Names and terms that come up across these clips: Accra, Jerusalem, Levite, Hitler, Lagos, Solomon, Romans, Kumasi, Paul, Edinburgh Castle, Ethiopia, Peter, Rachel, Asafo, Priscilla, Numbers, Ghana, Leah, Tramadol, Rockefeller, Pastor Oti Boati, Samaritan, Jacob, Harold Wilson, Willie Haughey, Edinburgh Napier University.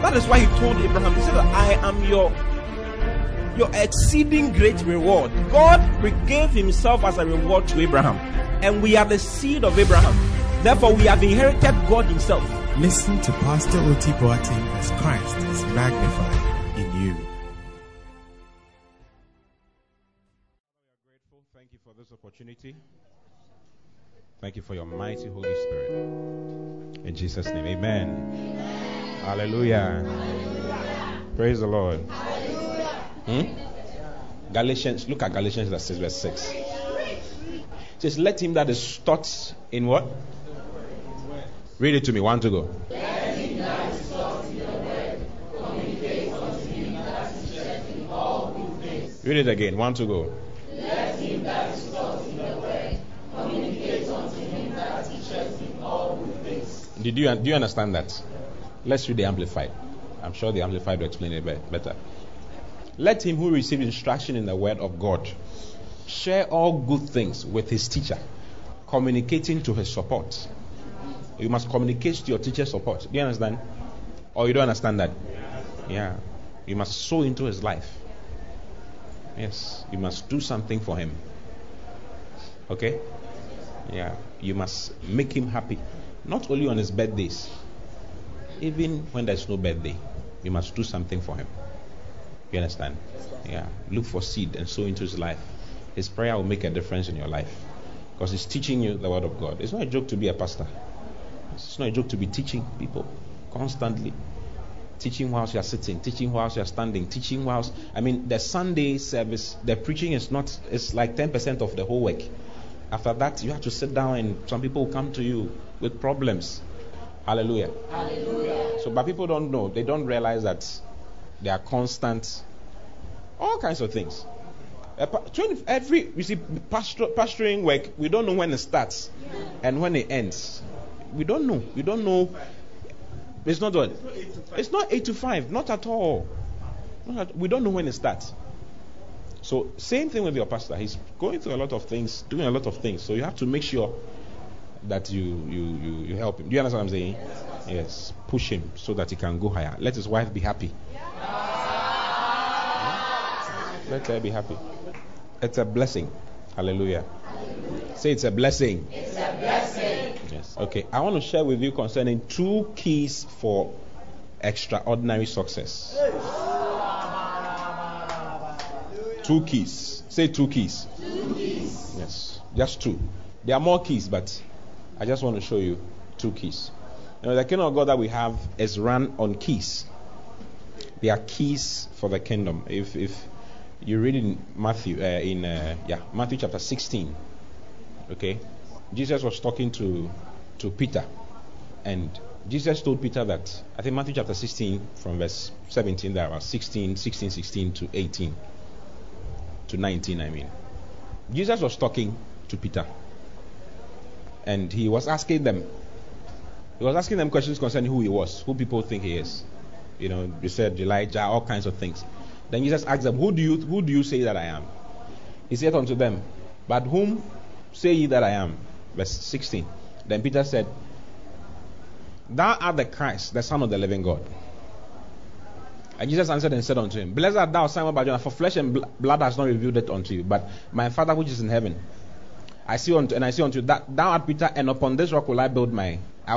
that is why He told Abraham, He said, I am your exceeding great reward. God gave Himself as a reward to Abraham. And we are the seed of Abraham. Therefore, we have inherited God Himself. Listen to Pastor Oti Boati as Christ is magnified in you. We are grateful. Thank you for this opportunity. Thank you for your mighty Holy Spirit. In Jesus' name, amen. Amen. Hallelujah. Hallelujah. Praise the Lord. Galatians, look at Galatians 6, verse 6. It says, let him that is taught in what? Read it to me, one to go. Let him that is taught in the word communicate unto him that is taught in all good things. Read it again, one to go. Let him that is taught in the word communicate unto him that teaches in all good things. Do you understand that? Let's read the Amplified. I'm sure the Amplified will explain it better. Let him who receives instruction in the word of God share all good things with his teacher, communicating to his support. You must communicate to your teacher's support. Do you understand? Or you don't understand that? Yeah. You must sow into his life. Yes. You must do something for him. Okay? Yeah. You must make him happy. Not only on his birthdays. Even when there's no birthday, you must do something for him. You understand? Yeah. Look for seed and sow into his life. His prayer will make a difference in your life. Because he's teaching you the word of God. It's not a joke to be a pastor. It's not a joke to be teaching people constantly. Teaching whilst you are sitting, teaching whilst you are standing, teaching whilst... I mean, the Sunday service, the preaching is not... It's like 10% of the whole work. After that, you have to sit down and some people will come to you with problems. Hallelujah. Hallelujah. So, but people don't know. They don't realize that they are constant. All kinds of things. Pastoring work, we don't know when it starts and when it ends. We don't know. We don't know. It's not what? It's not 8 to 5. Not at all. We don't know when it starts. So, same thing with your pastor. He's going through a lot of things, doing a lot of things. So, you have to make sure that you help him. Do you understand what I'm saying? Yes. Push him so that he can go higher. Let his wife be happy. Yeah. Let her be happy. It's a blessing. Hallelujah. Hallelujah. Say it's a blessing. It's a blessing. Yes. Okay. I want to share with you concerning 2 keys for extraordinary success. Yes. 2 keys. Say 2 keys. 2 keys. Yes. Just 2. There are more keys, but I just want to show you 2 keys. Now, the kingdom of God that we have is run on keys. There are keys for the kingdom. If you read in Matthew chapter 16, okay. Jesus was talking to Peter, and Jesus told Peter that, I think Matthew chapter 16 from verse 17 there was 16 to 18 to 19, I mean. Jesus was talking to Peter, and he was asking them questions concerning who he was, who people think he is. You know, they said Elijah, all kinds of things. Then Jesus asked them, who do you say that I am? He said unto them, but whom say ye that I am? Verse 16. Then Peter said, thou art the Christ, the Son of the living God. And Jesus answered and said unto him, blessed art thou, Simon Barjona, for flesh and blood has not revealed it unto you, but my Father which is in heaven. I say unto you that thou art Peter, and upon this rock will I will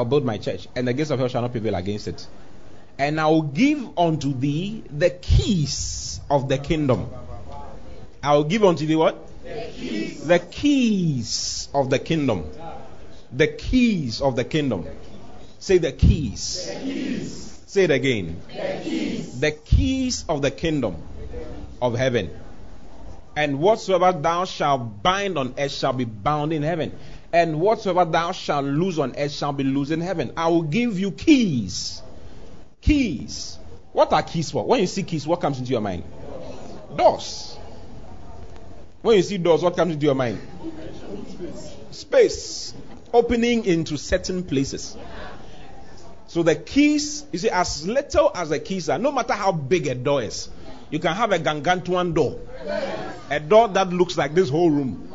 build my church, and the gates of hell shall not prevail against it. And I will give unto thee the keys of the kingdom. I will give unto thee what? The keys. The keys of the kingdom. The keys of the kingdom. Say the keys. The keys. Say it again. The keys. The keys of the kingdom of heaven. And whatsoever thou shalt bind on earth shall be bound in heaven. And whatsoever thou shalt loose on earth shall be loosed in heaven. I will give you keys. Keys What are keys for? When you see keys, what comes into your mind? Doors. When you see doors, what comes into your mind? Space. Opening into certain places. So the keys, you see, as little as the keys are, no matter how big a door is, you can have a gargantuan door. A door that looks like this whole room.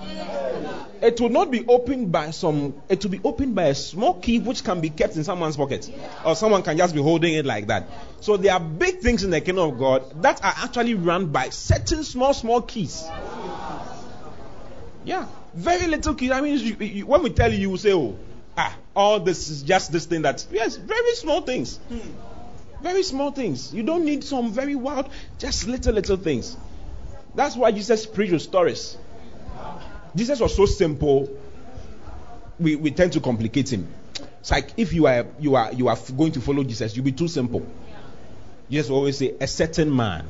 It will not be opened by some, it will be opened by a small key which can be kept in someone's pocket. Or someone can just be holding it like that. So there are big things in the kingdom of God that are actually run by certain small keys. Yeah. Very little keys. I mean, when we tell you, you will say, all this is just this thing that... Yes, very small things. Very small things. You don't need some very wild, just little things. That's why Jesus preached stories. Jesus was so simple. We tend to complicate him. It's like if you are going to follow Jesus, you'll be too simple. Jesus always say, a certain man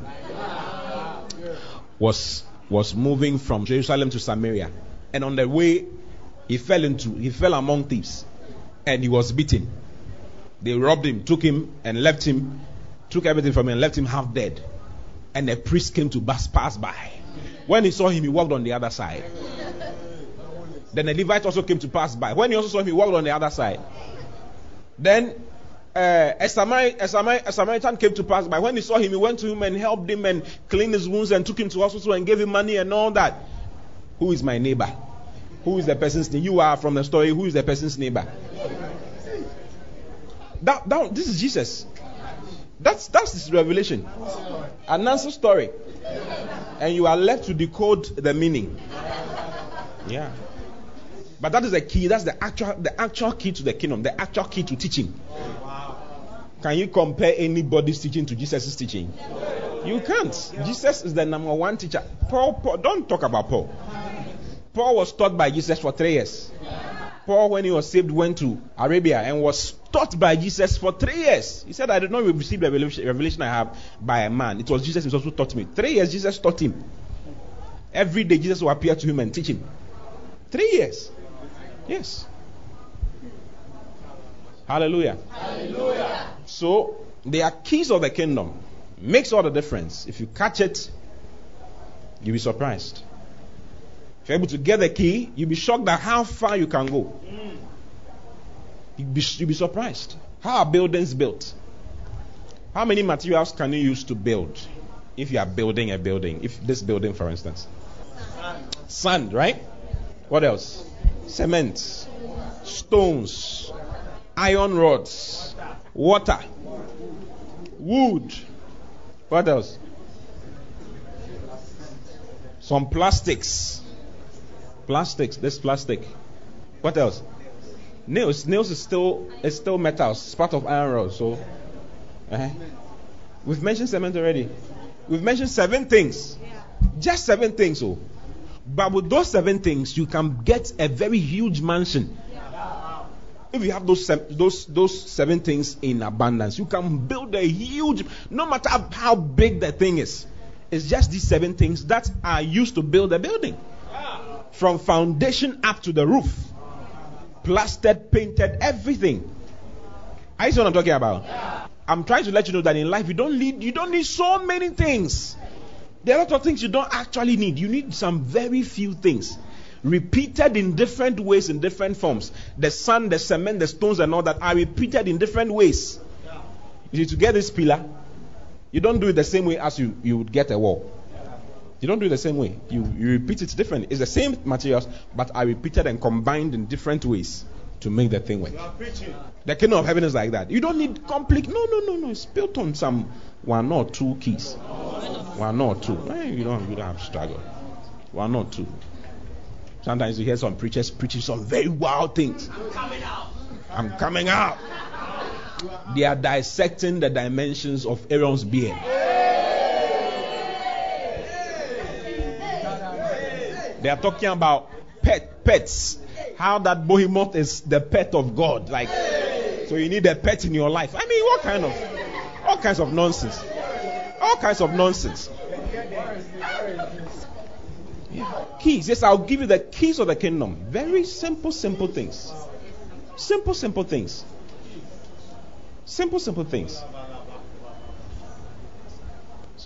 was moving from Jerusalem to Samaria, and on the way he fell among thieves, and he was beaten. They robbed him, took everything from him and left him half dead. And a priest came to pass by. When he saw him, he walked on the other side. Then a Levite also came to pass by. When he also saw him, he walked on the other side. Then a Samaritan came to pass by. When he saw him, he went to him and helped him and cleaned his wounds and took him to hospital and gave him money and all that. Who is my neighbor? Who is the person's neighbor? You are from the story. Who is the person's neighbor? This is Jesus. That's his revelation. An answer story. And you are left to decode the meaning. Yeah. But that is the key. That's the actual key to the kingdom. The actual key to teaching. Can you compare anybody's teaching to Jesus' teaching? You can't. Jesus is the number one teacher. Paul, don't talk about Paul. Paul was taught by Jesus for 3 years. Paul, when he was saved, went to Arabia and was taught by Jesus for 3 years. He said, I did not receive the revelation I have by a man. It was Jesus who also taught me. 3 years, Jesus taught him. Every day, Jesus will appear to him and teach him. 3 years. Yes. Hallelujah. Hallelujah. So, they are keys of the kingdom. Makes all the difference. If you catch it, you'll be surprised. If you're able to get the key, you'll be shocked at how far you can go. You'll be surprised. How are buildings built? How many materials can you use to build? If you are building a building, if this building, for instance, sand, right? What else? Cement, stones, iron rods, water, wood. What else? Some plastics. Plastics, this plastic. What else? Nails. Nails is still metals. It's part of iron rod. So, We've mentioned cement already. We've mentioned 7 things. Just 7 things. Oh. But with those 7 things, you can get a very huge mansion. If you have those 7 things in abundance, you can build a huge, no matter how big the thing is. It's just these 7 things that are used to build a building. From foundation up to the roof. Plastered, painted, everything. I see what I'm talking about. Yeah. I'm trying to let you know that in life you don't need so many things. There are a lot of things you don't actually need. You need some very few things. Repeated in different ways, in different forms. The sand, the cement, the stones and all that are repeated in different ways. Yeah. You see, to get this pillar, you don't do it the same way as you would get a wall. You don't do it the same way. You repeat it differently. It's the same materials, but are repeated and combined in different ways to make the thing work. The kingdom of heaven is like that. You don't need complete. No. It's built on some 1 or 2 keys. 1 or 2. You don't have to struggle. 1 or 2. Sometimes you hear some preachers preaching some very wild things. I'm coming out. They are dissecting the dimensions of Aaron's beard. They are talking about pets. How that behemoth is the pet of God. Like, so you need a pet in your life. I mean, all kinds of nonsense. All kinds of nonsense. Yeah. Keys. Yes, I'll give you the keys of the kingdom. Very simple things. Simple things.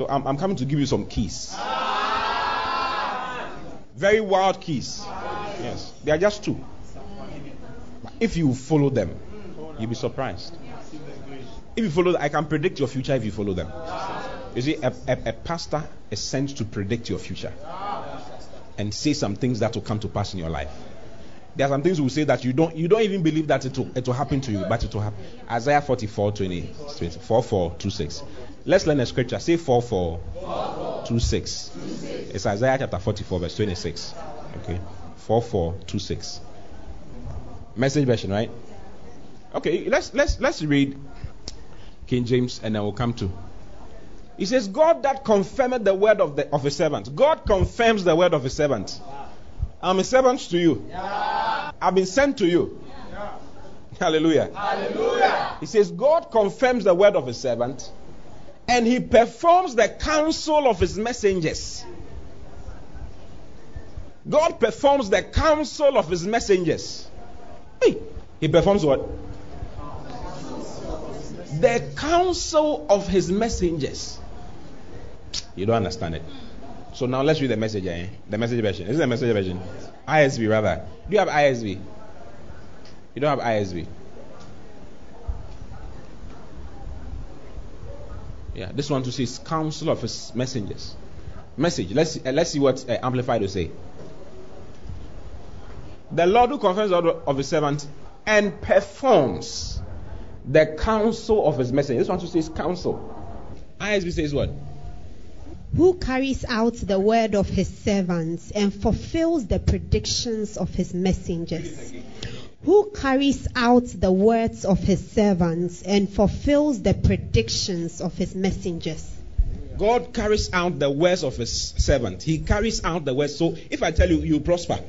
So I'm coming to give you some keys. Very wild keys. Yes. They are just two. But if you follow them, you'll be surprised. If you follow them, I can predict your future if you follow them. You see, a pastor is sent to predict your future and say some things that will come to pass in your life. There are some things we will say that you don't even believe that it will happen to you, but it will happen. Isaiah 44:26. Let's learn a scripture. Say 44:26. It's Isaiah chapter 44 verse 26. Okay. 44:26. Message version, right? Okay. Let's read King James and then we'll come to. He says, God that confirmed the word of his servant. God confirms the word of his servant. I'm a servant to you. Yeah. I've been sent to you. Yeah. Hallelujah. Hallelujah. He says, God confirms the word of his servant, and he performs the counsel of his messengers. God performs the counsel of his messengers. Hey, he performs what? The counsel of his messengers. You don't understand it. So now let's read the message, the message version. Is it the message version? ISV rather. Do you have ISV? You don't have ISV. Yeah, this one to see is counsel of his messengers. Message. Let's see what Amplified will say. The Lord who confirms the order of his servant and performs the counsel of his messengers. This one to see is counsel. ISV says what? Who carries out the word of his servants and fulfills the predictions of his messengers. Who carries out the words of his servants and fulfills the predictions of his messengers. God carries out the words of his servant. He carries out the words. So if I tell you, you prosper.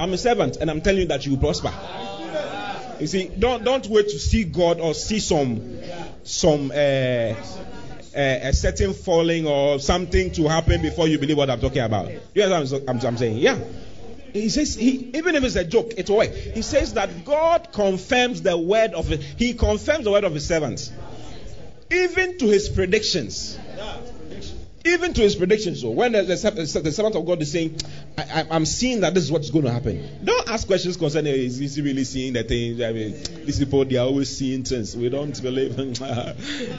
I'm a servant and I'm telling you that you prosper. You see, don't wait to see God or see a certain falling or something to happen before you believe what I'm talking about. You know what I'm saying? Yeah. He says, even if it's a joke, it will work. He says that God confirms the word of it. He confirms the word of his servants. Even to his predictions. Even to his predictions. So when the servant of God is saying, I'm seeing that this is what's going to happen. Don't ask questions concerning, is he really seeing the things? I mean, these people, they are always seeing things. We don't believe.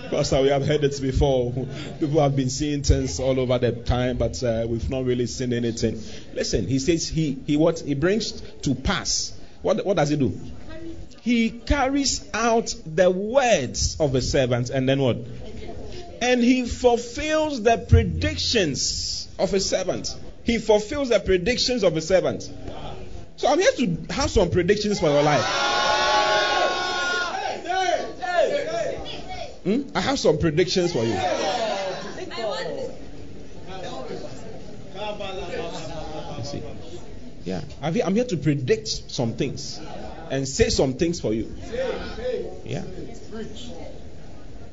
Pastor, we have heard it before. People have been seeing things all over the time, but we've not really seen anything. Listen, he says he brings to pass. What does he do? He carries out the words of the servants, and then what? And he fulfills the predictions of his servant. He fulfills the predictions of his servant. So I'm here to have some predictions for your life. I have some predictions for you. You see? Yeah. I'm here to predict some things and say some things for you. Yeah.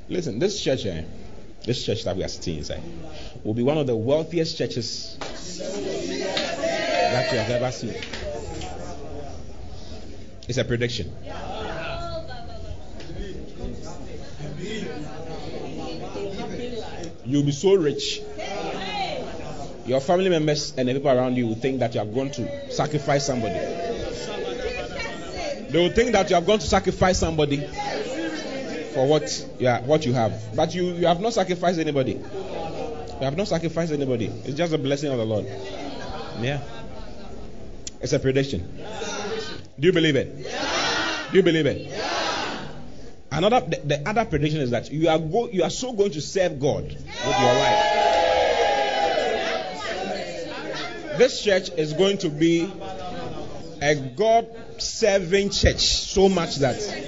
Listen, this church here. This church that we are sitting inside will be one of the wealthiest churches that you have ever seen. It's a prediction. You'll be so rich. Your family members and the people around you will think that you have gone to sacrifice somebody. They will think that you have gone to sacrifice somebody. For what you have, but you have not sacrificed anybody. You have not sacrificed anybody. It's just a blessing of the Lord. Yeah, it's a prediction. Yeah. Do you believe it? Yeah. Do you believe it? Yeah. Another the other prediction is that you are so going to serve God with your life. This church is going to be a God-serving church so much that.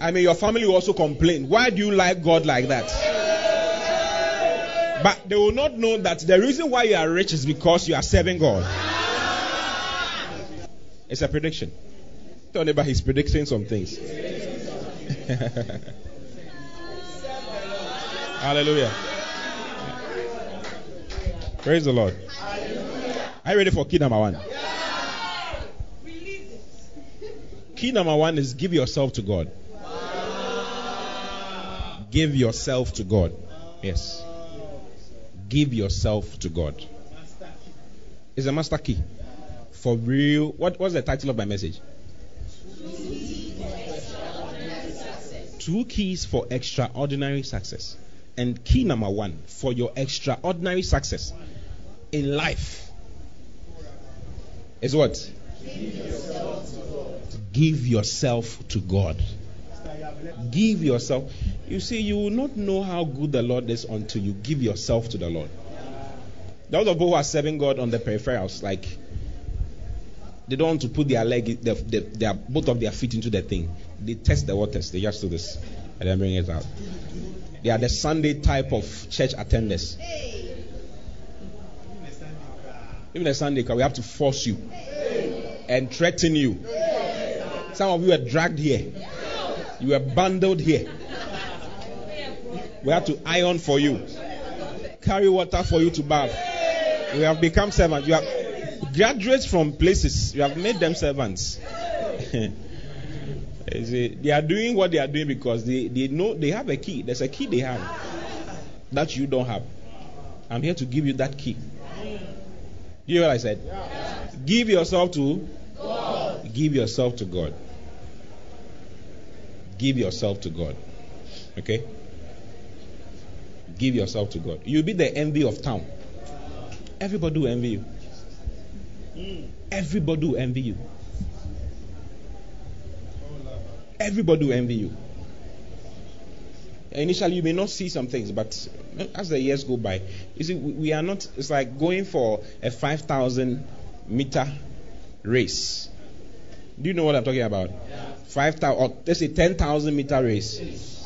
I mean, your family will also complain. Why do you like God like that? But they will not know that the reason why you are rich is because you are serving God. It's a prediction. Tell neighbor he's predicting some things. Hallelujah. Praise the Lord. Are you ready for key number one? Key number one is give yourself to God. Give yourself to God. Yes. give yourself to God. It's a master key. For real. What was the title of my message? 2 keys for extraordinary success. And key number 1 for your extraordinary success in life is what? Give yourself to God. Give yourself to God. Give yourself. You see, you will not know how good the Lord is until you give yourself to the Lord. Those of people who are serving God on the peripherals, like they don't want to put their leg, their both of their feet into the thing. They test the waters. They just do this and then bring it out. They are the Sunday type of church attenders. Even the Sunday car, we have to force you and threaten you. Some of you are dragged here. You were bundled here. We have to iron for you, carry water for you to bath. We have become servants. You have graduates from places. You have made them servants. You see, they are doing what they are doing because they know they have a key. There's a key they have that you don't have. I'm here to give you that key. You hear what I said? Yeah. Give yourself to God. Give yourself to God. Give yourself to God. Okay? Give yourself to God. You'll be the envy of town. Everybody will envy you. Everybody will envy you. Everybody will envy you. Initially, you may not see some things, but as the years go by, you see, we are not, it's like going for a 5,000 meter race. Do you know what I'm talking about? Yeah. 5,000, or let's say 10,000 meter race.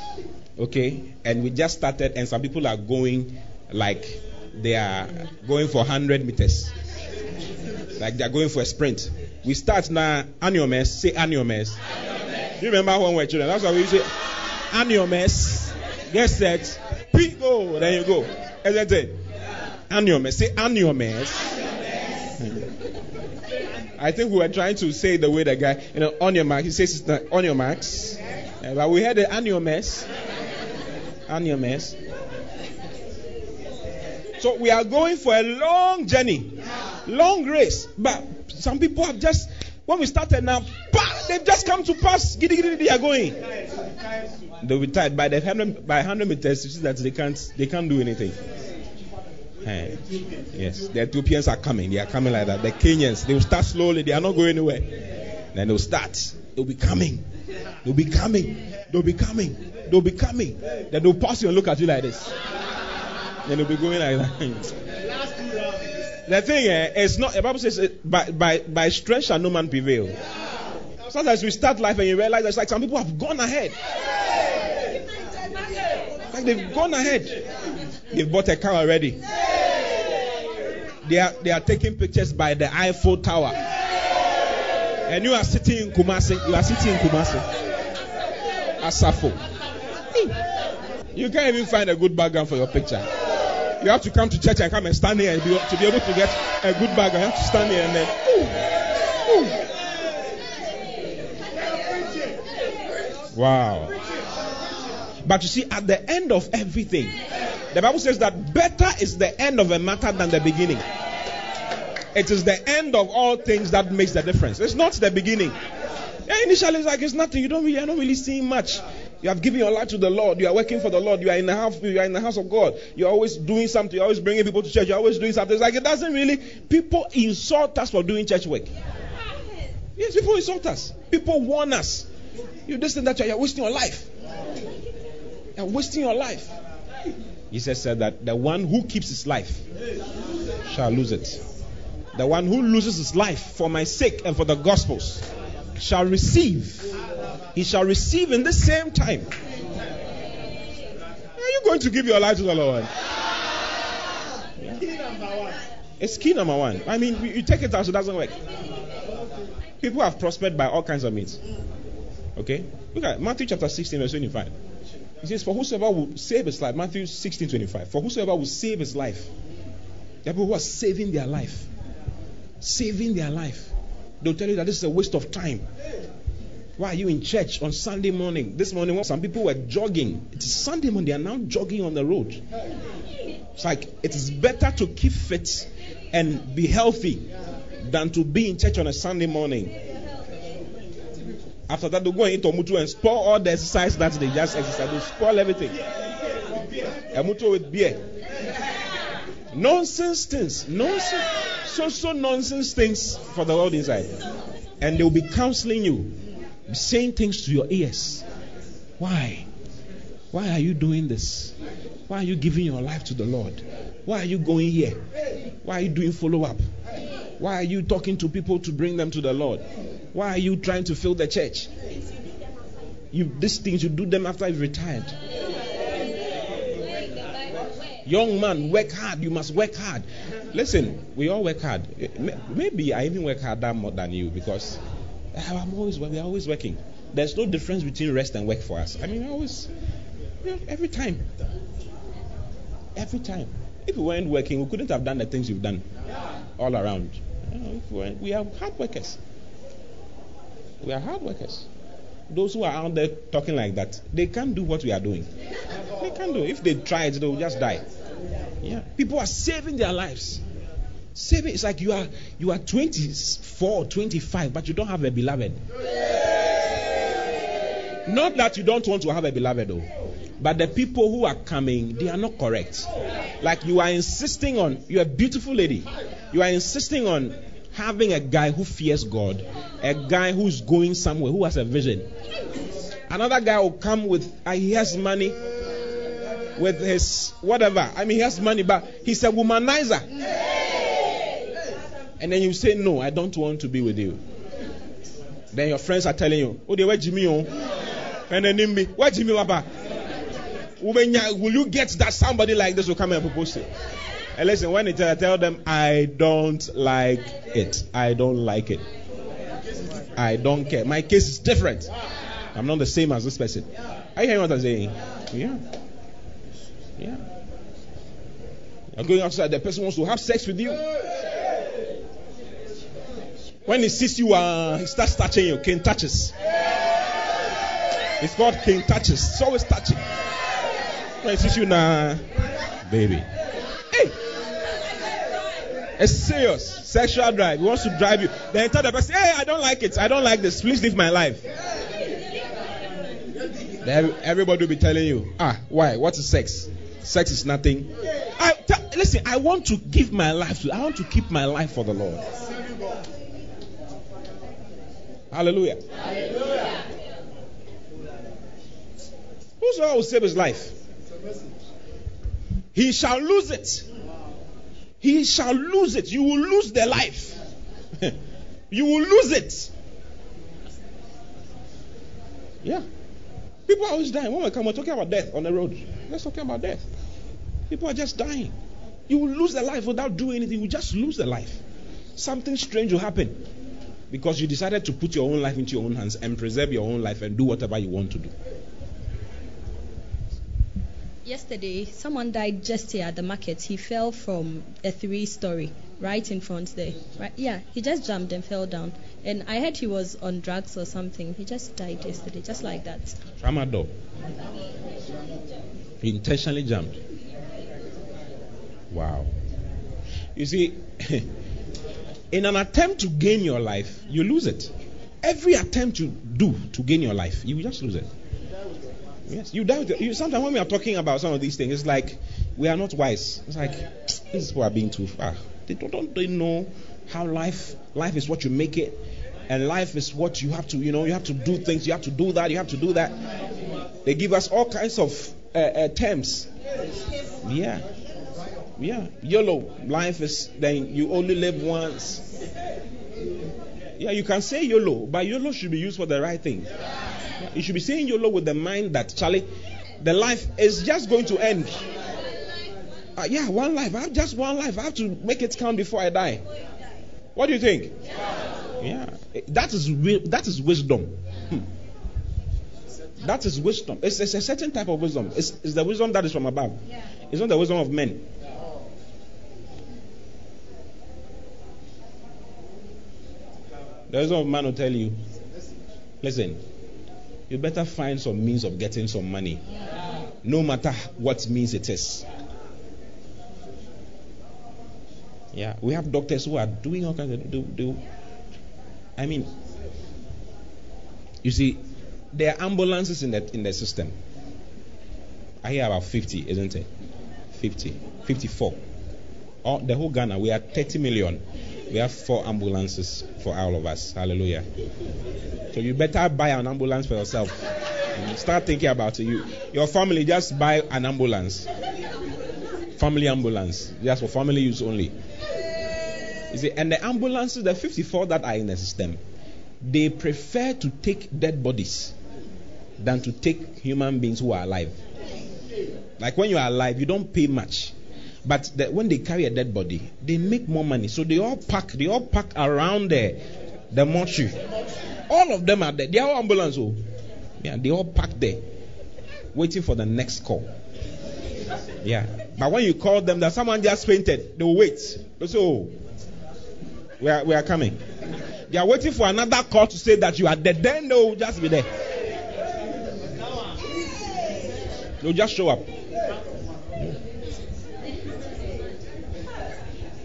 Okay? And we just started, and some people are going like they are going for 100 meters. Like they are going for a sprint. We start now, Aniomes, say Aniomes. You remember when we were children? That's why we say Aniomes, get set, go, there you go. Isn't it? Aniomes, say Aniomes. I think we were trying to say the way the guy, you know, on your mark. He says it's not on your marks. Yeah, but we had the annual mess. Annual mess. So we are going for a long journey. Long race. But some people have just, when we started now, they've just come to pass. They are going. They'll be tired. By 100 meters, you see that they can't do anything. Yes, the Ethiopians are coming. They are coming like that. The Kenyans, they will start slowly. They are not going anywhere. Then they will start. They will be coming. They will be coming. They will be coming. They will be coming. Then they will pass you and look at you like this. Then they will be going like that. The thing is not. The Bible says, by strength shall no man prevail. Sometimes we start life and you realize it's like some people have gone ahead. Like they've gone ahead. They've bought a car already. They are taking pictures by the Eiffel Tower. And you are sitting in Kumasi. You are sitting in Kumasi. Asafo. You can't even find a good background for your picture. You have to come to church and come and stand here and to be able to get a good background. You have to stand here and then. Ooh, ooh. Wow. But you see, at the end of everything, the Bible says that better is the end of a matter than the beginning. It is the end of all things that makes the difference. It's not the beginning. Yeah, initially, it's like it's nothing. You're not really seeing much. You have given your life to the Lord. You are working for the Lord. You are in the house of God. You're always doing something. You're always bringing people to church. You're always doing something. It's like it doesn't really. People insult us for doing church work. Yes, people insult us. People warn us. You listen that you're wasting your life. You're wasting your life. Jesus said that the one who keeps his life shall lose it. The one who loses his life for my sake and for the gospels shall receive. He shall receive in the same time. Are you going to give your life to the Lord? Yeah. It's key number 1. I mean, you take it out, so it doesn't work. People have prospered by all kinds of means. Okay? Look at Matthew chapter 16, verse 25. He says, for whosoever will save his life, Matthew 16:25. For whosoever will save his life. There are people who are saving their life. Saving their life. They'll tell you that this is a waste of time. Why are you in church on Sunday morning? This morning, some people were jogging. It's Sunday morning, they are now jogging on the road. It's like it is better to keep fit and be healthy than to be in church on a Sunday morning. After that, they go into Mutu and spoil all the exercise that they just exercise. They spoil everything. A Mutu with beer. Nonsense things. Nonsense. So nonsense things for the world inside. And they'll be counseling you, saying things to your ears. Why? Why are you doing this? Why are you giving your life to the Lord? Why are you going here? Why are you doing follow-up? Why are you talking to people to bring them to the Lord? Why are you trying to fill the church? These things you do them after you've retired. Young man, work hard. You must work hard. Listen, we all work hard. Maybe I even work harder more than you because we're always working. There's no difference between rest and work for us. I mean, always, every time. If we weren't working, we couldn't have done the things you've done all around. We are hard workers. We are hard workers. Those who are out there talking like that, they can't do what we are doing. They can't do it. If they try it, they will just die. Yeah. People are saving their lives. Saving. It's like you are 24, 25, but you don't have a beloved. Not that you don't want to have a beloved, though. But the people who are coming, they are not correct. Like you are insisting on, you're a beautiful lady. You are insisting on having a guy who fears God, a guy who's going somewhere, who has a vision. Another guy will come with, he has money, with his whatever. I mean, he has money, but he's a womanizer. And then you say, no, I don't want to be with you. Then your friends are telling you, oh, they were Jimmy on. And then me, where Jimmy Waba? Will you get that somebody like this will come and propose to you? And listen, when I tell them, I don't like it. I don't care. My case is different. I'm not the same as this person. Are you hearing what I'm saying? Yeah. Yeah. You're going outside, the person wants to have sex with you. When he sees you, he starts touching you. King touches. It's called King touches. It's always touching. When he sees you, baby. Hey, it's serious sexual drive. He wants to drive you. Then he tells the person, "Hey, I don't like it. I don't like this. Please leave my life." Then everybody will be telling you, why? What is sex? Sex is nothing. Listen, I want to give my life to. I want to keep my life for the Lord. Hallelujah. Hallelujah. Whosoever will save his life, he shall lose it. He shall lose it. You will lose the life. You will lose it. Yeah. People are always dying. When we come, we're talking about death on the road. Let's talk about death. People are just dying. You will lose the life without doing anything. You just lose the life. Something strange will happen. Because you decided to put your own life into your own hands and preserve your own life and do whatever you want to do. Yesterday, someone died just here at the market. He fell from a 3-story right in front there. Right? Yeah, he just jumped and fell down. And I heard he was on drugs or something. He just died yesterday, just like that. Tramadol. He intentionally jumped. Wow. You see... In an attempt to gain your life, you lose it. Every attempt you do to gain your life, you just lose it. Yes, you die with it. Sometimes when we are talking about some of these things, it's like we are not wise. It's like these people are being too far. They don't know how life is what you make it, and life is what you have to. You know, you have to do things. You have to do that. You have to do that. They give us all kinds of terms. Yeah. Yeah, YOLO. Life is then you only live once. Yeah, you can say YOLO, but YOLO should be used for the right thing. You should be saying YOLO with the mind that, Charlie, the life is just going to end. One life. I have just one life. I have to make it count before I die. What do you think? Yeah, that is wisdom. That is wisdom. It's a certain type of wisdom. It's the wisdom that is from above. It's not the wisdom of men. There's no man who tell you, listen, you better find some means of getting some money, no matter what means it is. Yeah, we have doctors who are doing all kinds of. I mean, you see, there are ambulances in the system. I hear about 50, isn't it? 50, 54. Oh, the whole Ghana, we are 30 million. We have 4 ambulances for all of us. Hallelujah. So you better buy an ambulance for yourself. Start thinking about it. Your family, just buy an ambulance. Family ambulance. Just for family use only. You see, and the ambulances, the 54 that are in the system, they prefer to take dead bodies than to take human beings who are alive. Like when you are alive, you don't pay much. But when they carry a dead body, they make more money. So they all pack around the mortuary. All of them are there. They are all ambulance. Oh. Yeah, they all pack there, waiting for the next call. Yeah. But when you call them, that someone just fainted, they will wait. They say, oh, we are coming. They are waiting for another call to say that you are dead. Then they will just be there. They will just show up.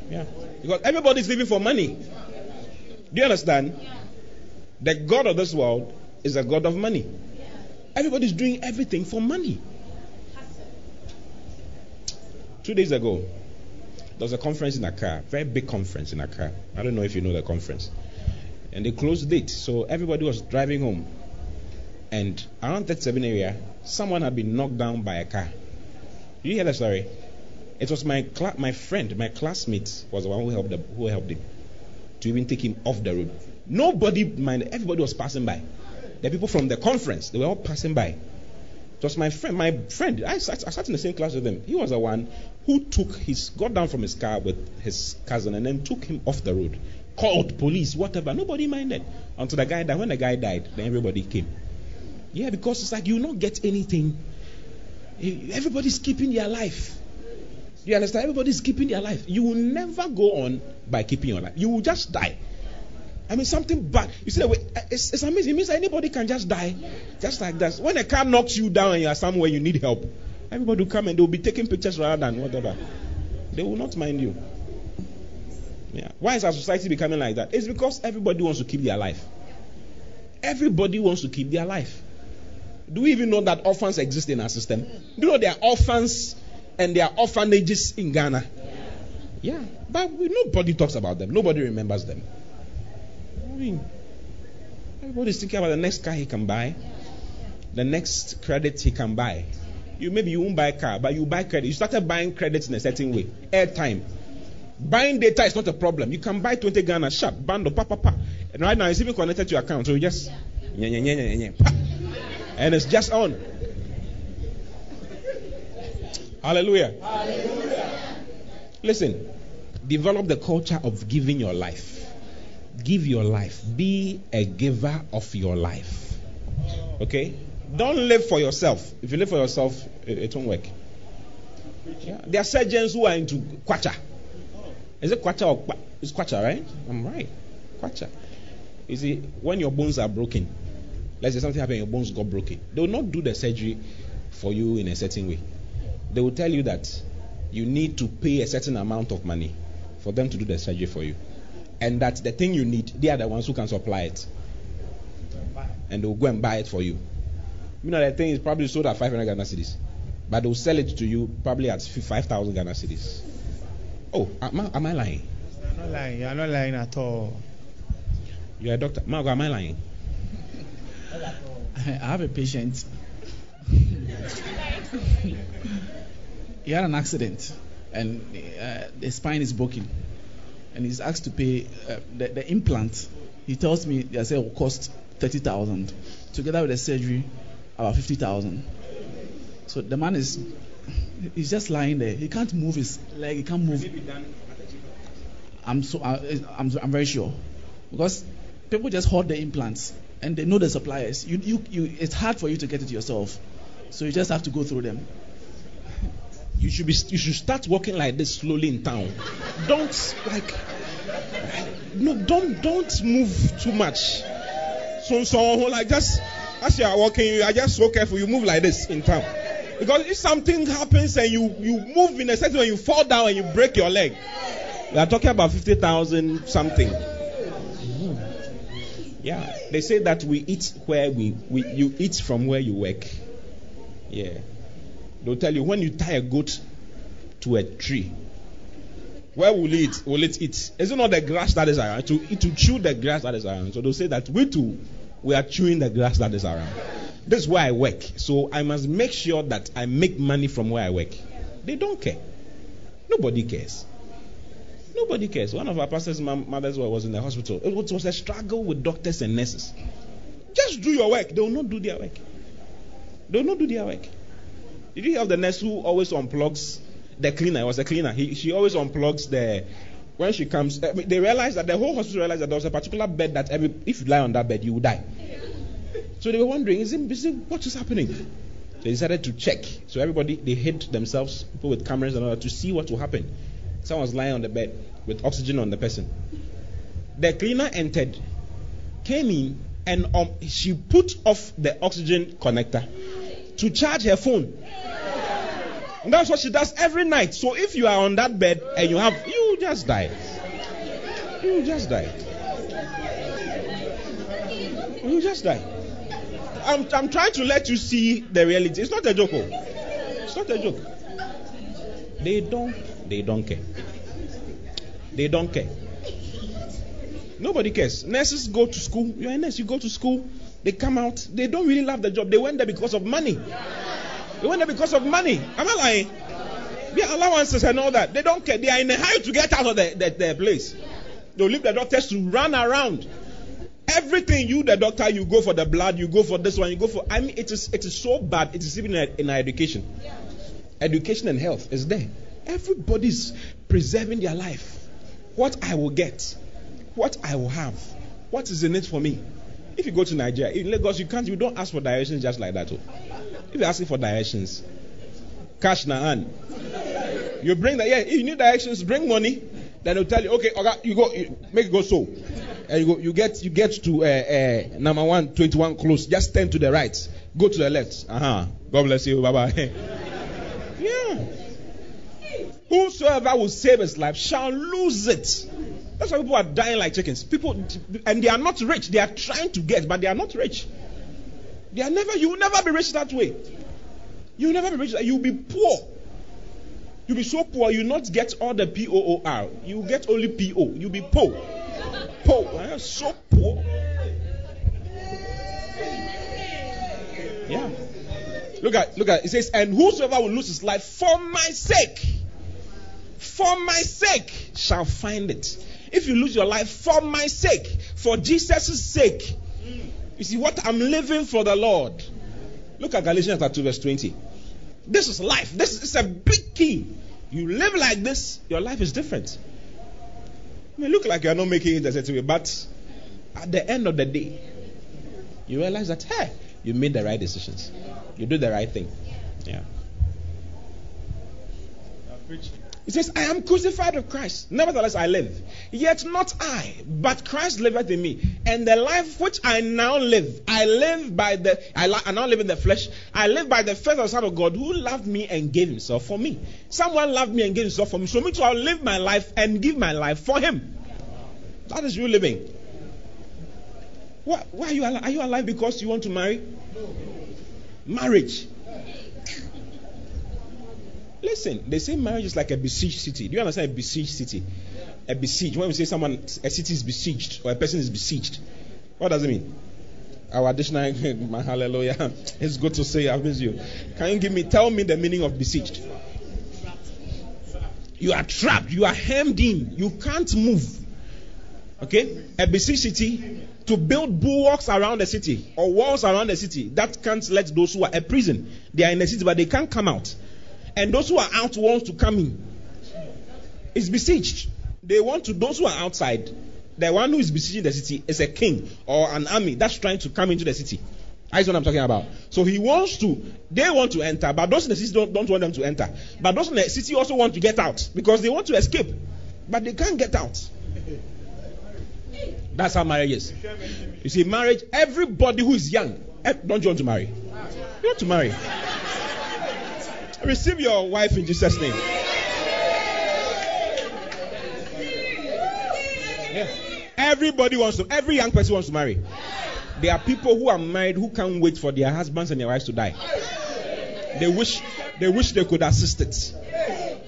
Yeah. Because everybody's living for money. Do you understand? Yeah. The God of this world is a God of money. Yeah. Everybody's doing everything for money. 2 days ago, there was a conference in Accra, very big conference in Accra. I don't know if you know the conference. And they closed it, so everybody was driving home. And around that 7 area, someone had been knocked down by a car. You hear the story? It was my classmate was the one who helped him to even take him off the road. Nobody minded. Everybody was passing by. The people from the conference, they were all passing by. It was my friend. I sat in the same class with him. He was the one who got down from his car with his cousin and then took him off the road. Called police, whatever. Nobody minded. Until the guy died. When the guy died, then everybody came. Yeah, because it's like you will not get anything. Everybody's keeping their life. You understand? Everybody's keeping their life. You will never go on by keeping your life. You will just die. I mean, something bad. You see, it's amazing. It means anybody can just die. Just like that. When a car knocks you down and you are somewhere, you need help. Everybody will come and they will be taking pictures rather than whatever. They will not mind you. Yeah. Why is our society becoming like that? It's because everybody wants to keep their life. Everybody wants to keep their life. Do we even know that orphans exist in our system? Do you know there are orphans and there are orphanages in Ghana? Yeah. But nobody talks about them. Nobody remembers them. I mean, everybody's thinking about the next car he can buy, the next credit he can buy. Maybe you won't buy a car, but you buy credit. You started buying credits in a certain way. Airtime. Buying data is not a problem. You can buy 20 Ghana, sharp, bundle, pa. And right now it's even connected to your account. So you just, and it's just on. Hallelujah. Hallelujah. Listen, develop the culture of giving your life. Give your life. Be a giver of your life. Okay? Don't live for yourself. If you live for yourself, it won't work. Yeah. There are surgeons who are into kwacha. Is it kwacha or kwacha? It's kwacha, right? I'm right. Kwacha. You see, when your bones are broken, let's say something happened, your bones got broken. They will not do the surgery for you in a certain way. They will tell you that you need to pay a certain amount of money for them to do the surgery for you. And that the thing you need, they are the ones who can supply it. And they'll go and buy it for you. You know, the thing is probably sold at 500 Ghana cedis. But they'll sell it to you probably at 5,000 Ghana cedis. Oh, am I lying? You're not lying. You're not lying at all. You're a doctor. Margo, am I lying? I have a patient. He had an accident. And the spine is broken. And he's asked to pay the implant. He tells me they say it will cost 30,000, together with the surgery, about 50,000. So the man he's just lying there. He can't move his leg. He can't move. Can it be done at a cheaper price? I'm very sure, because people just hoard the implants and they know the suppliers. It's hard for you to get it yourself, so you just have to go through them. You should start walking like this slowly in town. Don't move too much. Just as you are walking, you are just so careful. You move like this in town, because if something happens and you move in a certain way, you fall down and you break your leg, We are talking about 50,000 something. Yeah. They say that we eat where you eat from where you work. Yeah. They'll tell you, when you tie a goat to a tree, where will it eat? Is it not the grass that is around? To chew the grass that is around. So they'll say that we too, we are chewing the grass that is around. This is where I work. So I must make sure that I make money from where I work. They don't care. Nobody cares. Nobody cares. One of our pastor's mother's was in the hospital. It was a struggle with doctors and nurses. Just do your work. They will not do their work. They will not do their work. Did you hear of the nurse who always unplugs the cleaner? It was a cleaner. She always unplugs the... When she comes... They realized that the whole hospital realized that there was a particular bed that if you lie on that bed, you will die. So they were wondering, is it what is happening? They decided to check. So everybody, they hid themselves, people with cameras and all that, to see what will happen. Someone was lying on the bed with oxygen on the person. The cleaner entered, came in, and she put off the oxygen connector to charge her phone. And that's what she does every night. So if you are on that bed and you just died. You just died. You just died. I'm trying to let you see the reality. It's not a joke. It's not a joke. They don't care. They don't care. Nobody cares. Nurses go to school. You're a nurse. You go to school. They come out. They don't really love the job. They went there because of money. They went there because of money. Am I lying? Their allowances and all that. They don't care. They are in a hurry to get out of their place. They'll leave the doctors to run around. Everything, you, the doctor, you go for the blood, you go for this one, you go for... I mean, it is so bad. It is even in our education. Yeah. Education and health is there. Everybody's preserving their life. What I will get. What I will have. What is in it for me? If you go to Nigeria, in Lagos, you don't ask for directions just like that. Oh. If you're asking for directions, cash na hand. You bring that. Yeah, if you need directions, bring money. Then they'll tell you, okay, you go, make it go so. And you get to number 121 close. Just turn to the right. Go to the left. God bless you. Bye bye. Yeah. Whosoever will save his life shall lose it. That's why people are dying like chickens. People, and they are not rich. They are trying to get, but they are not rich. They are never. You will never be rich that way. You will never be rich. You will be poor. You will be so poor. You will not get all the POOR. You will get only PO. You will be poor. Poor, so poor. Yeah. Look at. It says, and whosoever will lose his life for my sake, shall find it. If you lose your life for my sake, for Jesus' sake, you see what I'm living for the Lord. Look at Galatians 2 verse 20. This is life. This is a big key. You live like this, your life is different. It may look like you are not making it a certain way, but at the end of the day, you realize that, hey, you made the right decisions. You did the right thing. Yeah. It says, I am crucified with Christ. Nevertheless, I live. Yet not I, but Christ liveth in me. And the life which I now live, I now live in the flesh. I live by the faith of the Son of God who loved me and gave himself for me. Someone loved me and gave himself for me. So me too, I'll live my life and give my life for him. That is you living. Why are you alive? Are you alive because you want to marry? No. Marriage. Listen, they say marriage is like a besieged city. Do you understand a besieged city? A besieged. When we say a city is besieged or a person is besieged, what does it mean? Our dictionary, my hallelujah, it's good to say I miss you. Can you tell me the meaning of besieged? You are trapped. You are hemmed in. You can't move. Okay? A besieged city, to build bulwarks around the city or walls around the city, that can't let those who are in prison. They are in the city, but they can't come out. And those who are out want to come in. It's besieged. They want to. Those who are outside, the one who is besieging the city is a king or an army that's trying to come into the city. That's what I'm talking about. So they want to enter, but those in the city don't want them to enter. But those in the city also want to get out because they want to escape, but they can't get out. That's how marriage is. You see, marriage, everybody who is young, don't you want to marry? You want to marry. Receive your wife in Jesus' name. Yes. Everybody wants to. Every young person wants to marry. There are people who are married who can't wait for their husbands and their wives to die. They wish they could assist it.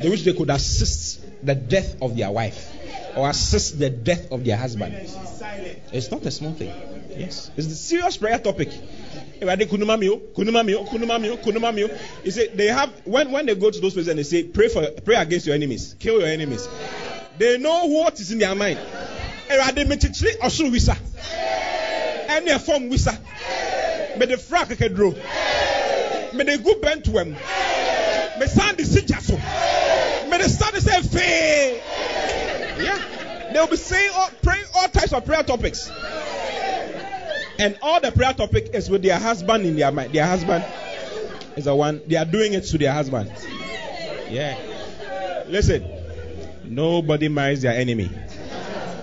They wish they could assist the death of their wife or assist the death of their husband. It's not a small thing. Yes, it's a serious prayer topic. You see, they have when they go to those places and they say pray against your enemies, kill your enemies. They know what is in their mind. Any form visa. May the frack can draw. May the good bend to him. May sound the suggestion. May the sound say faith. Yeah, they'll be saying praying all types of prayer topics, and all the prayer topic is with their husband in their mind. Their husband is the one they are doing it to their husband. Yeah, listen. Nobody marries their enemy.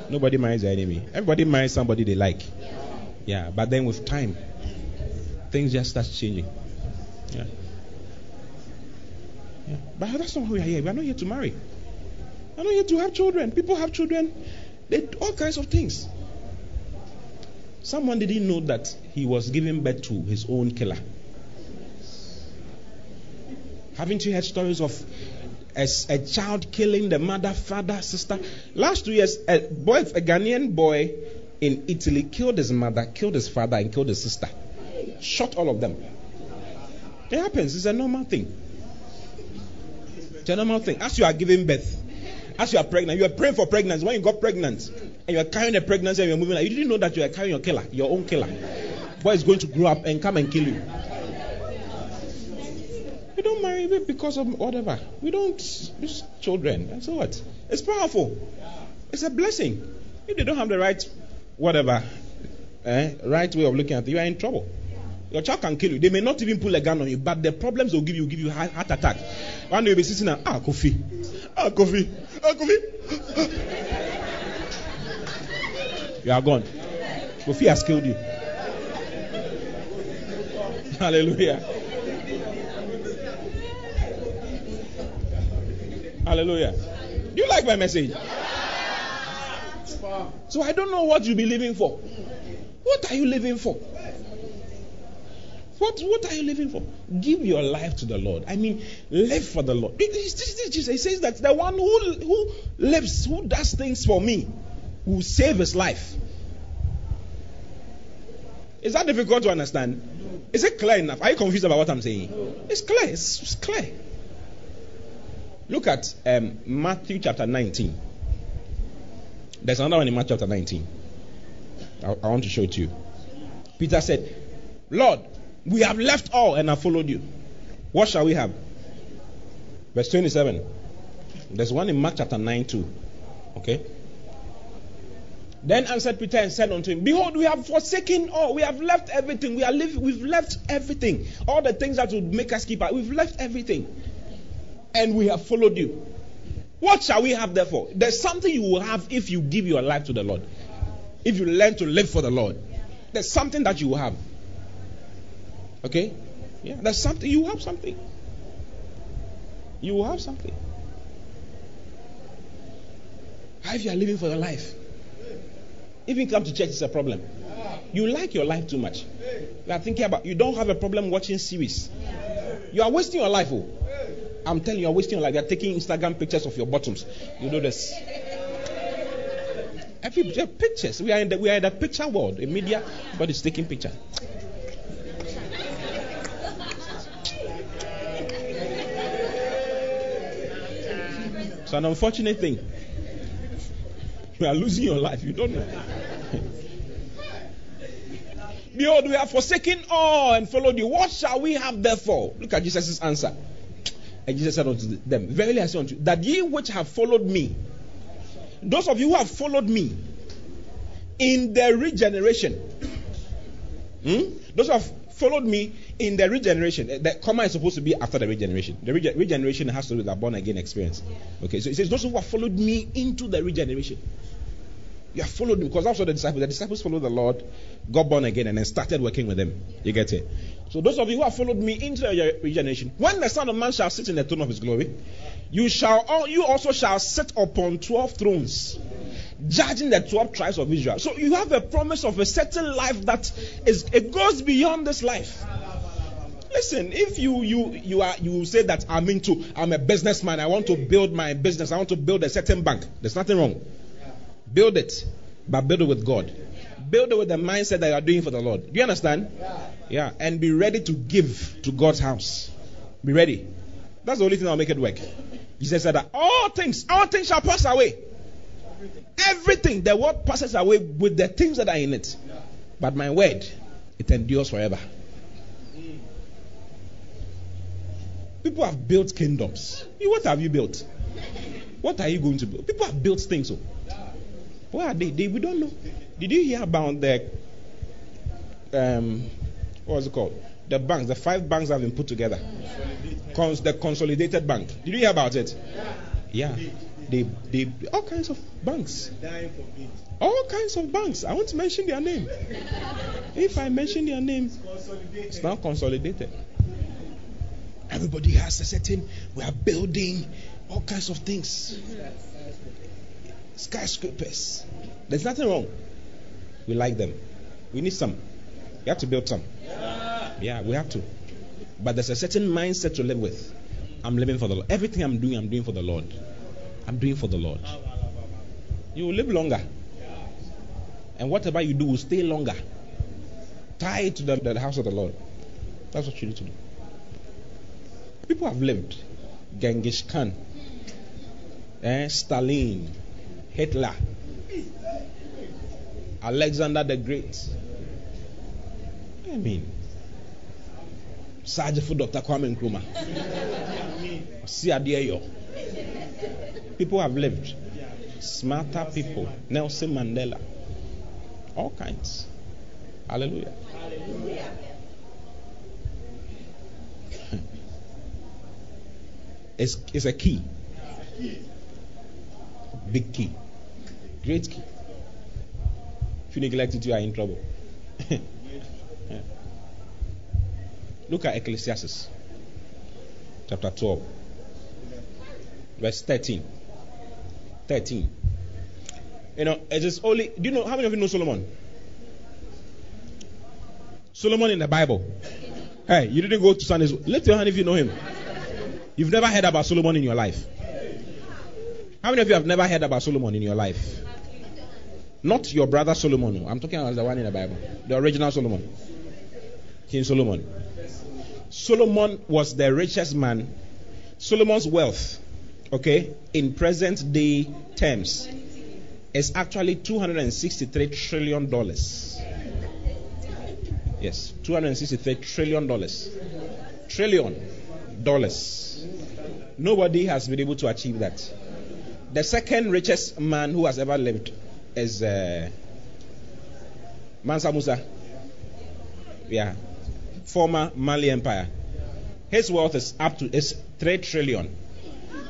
Nobody marries their enemy. Everybody marries somebody they like. Yeah, but then with time, things just start changing. Yeah. But that's not why we are here. We are not here to marry. We are not here to have children. People have children. They do all kinds of things. Someone didn't know that he was giving birth to his own killer. Haven't you heard stories of a child killing the mother, father, sister? Last 2 years, a Ghanaian boy in Italy killed his mother, killed his father, and killed his sister. Shot all of them. It happens. It's a normal thing. It's a normal thing. As you are giving birth, as you are pregnant, you are praying for pregnancy. When you got pregnant and you are carrying a pregnancy and you are moving, you didn't know that you are carrying your killer, your own killer. Boy is going to grow up and come and kill you. We don't marry because of whatever. We don't. It's children. And so what? It's powerful. It's a blessing. If they don't have the right right way of looking at it, you are in trouble. Your child can kill you. They may not even pull a gun on you, but the problems will give you heart attack. One day you'll be sitting there, Kofi. You are gone. Kofi has killed you. Hallelujah. Hallelujah. Do you like my message? So I don't know what you'll be living for. What are you living for? What are you living for? Give your life to the Lord. I mean, live for the Lord. He says that the one who lives, who does things for me, will save his life. Is that difficult to understand? Is it clear enough? Are you confused about what I'm saying? It's clear. It's clear. Look at Matthew chapter 19. There's another one in Matthew chapter 19. I want to show it to you. Peter said, Lord, we have left all and have followed you. What shall we have? Verse 27. There's one in Mark chapter 9 too. Okay. Then answered Peter and said unto him, Behold, we have forsaken all. We have left everything. We've left everything. All the things that would make us keep out. We've left everything. And we have followed you. What shall we have therefore? There's something you will have if you give your life to the Lord. If you learn to live for the Lord. There's something that you will have. Okay? Yeah, there's something. You have something. You will have something. How if you are living for your life? Even come to church is a problem. You like your life too much. You are thinking about, you don't have a problem watching series. You are wasting your life. Oh. I'm telling you, you are wasting your life. You are taking Instagram pictures of your bottoms. You know this. Every pictures. We are in the picture world. In media, but it's taking picture. It's an unfortunate thing. You are losing your life. You don't know. Behold, we have forsaken all and followed you. What shall we have therefore? Look at Jesus' answer. And Jesus said unto them, Verily I say unto you, that ye which have followed me, those of you who have followed me in the regeneration, those who have followed me in the regeneration. The comma is supposed to be after the regeneration. The regeneration has to do with the born again experience. Okay, so it says those who have followed me into the regeneration. You have followed me because that's what the disciples. The disciples followed the Lord, got born again, and then started working with them. You get it? So those of you who have followed me into the regeneration, when the Son of Man shall sit in the throne of his glory, you also shall sit upon 12 thrones, judging the 12 tribes of Israel. So you have a promise of a certain life that it goes beyond this life. Listen, if you say that I'm a businessman, I want to build my business, I want to build a certain bank. There's nothing wrong. Build it, but build it with God. Build it with the mindset that you are doing for the Lord. Do you understand? Yeah. And be ready to give to God's house. Be ready. That's the only thing that will make it work. Jesus said that all things shall pass away. Everything, the world passes away with the things that are in it. But my word, it endures forever. People have built kingdoms. What have you built? What are you going to build? People have built things. So where are they? We don't know. Did you hear about the what was it called? The banks, the 5 banks have been put together. The consolidated bank. Did you hear about it? Yeah. They all kinds of banks. All kinds of banks. I won't mention their name. If I mention their name, it's now consolidated. Everybody has a certain. We are building all kinds of things. Skyscrapers. There's nothing wrong. We like them. We need some. We have to build some. Yeah, we have to. But there's a certain mindset to live with. I'm living for the Lord. Everything I'm doing for the Lord. I'm doing for the Lord. You will live longer. And whatever you do will stay longer. Tie it to the house of the Lord. That's what you need to do. People have lived. Genghis Khan. Stalin. Hitler. Alexander the Great. I mean, Sergeant for Dr. Kwame Nkrumah. People have lived. Smarter people. Nelson Mandela. All kinds. Hallelujah. It's a key. Big key. Great key. If you neglect it, you are in trouble. Look at Ecclesiastes chapter 12 verse 13. 13. It is only, do you know, how many of you know Solomon? Solomon in the Bible. Hey, you didn't go to Sunday school. Lift your hand if you know him. You've never heard about Solomon in your life. How many of you have never heard about Solomon in your life? Not your brother Solomon. I'm talking about the one in the Bible. The original Solomon. King Solomon. Solomon was the richest man. Solomon's wealth, okay, in present day terms, is actually $263 trillion. Yes, $263 trillion. Trillion dollars. Nobody has been able to achieve that. The second richest man who has ever lived is Mansa Musa. Yeah. Former Mali Empire. His wealth is up to 3 trillion.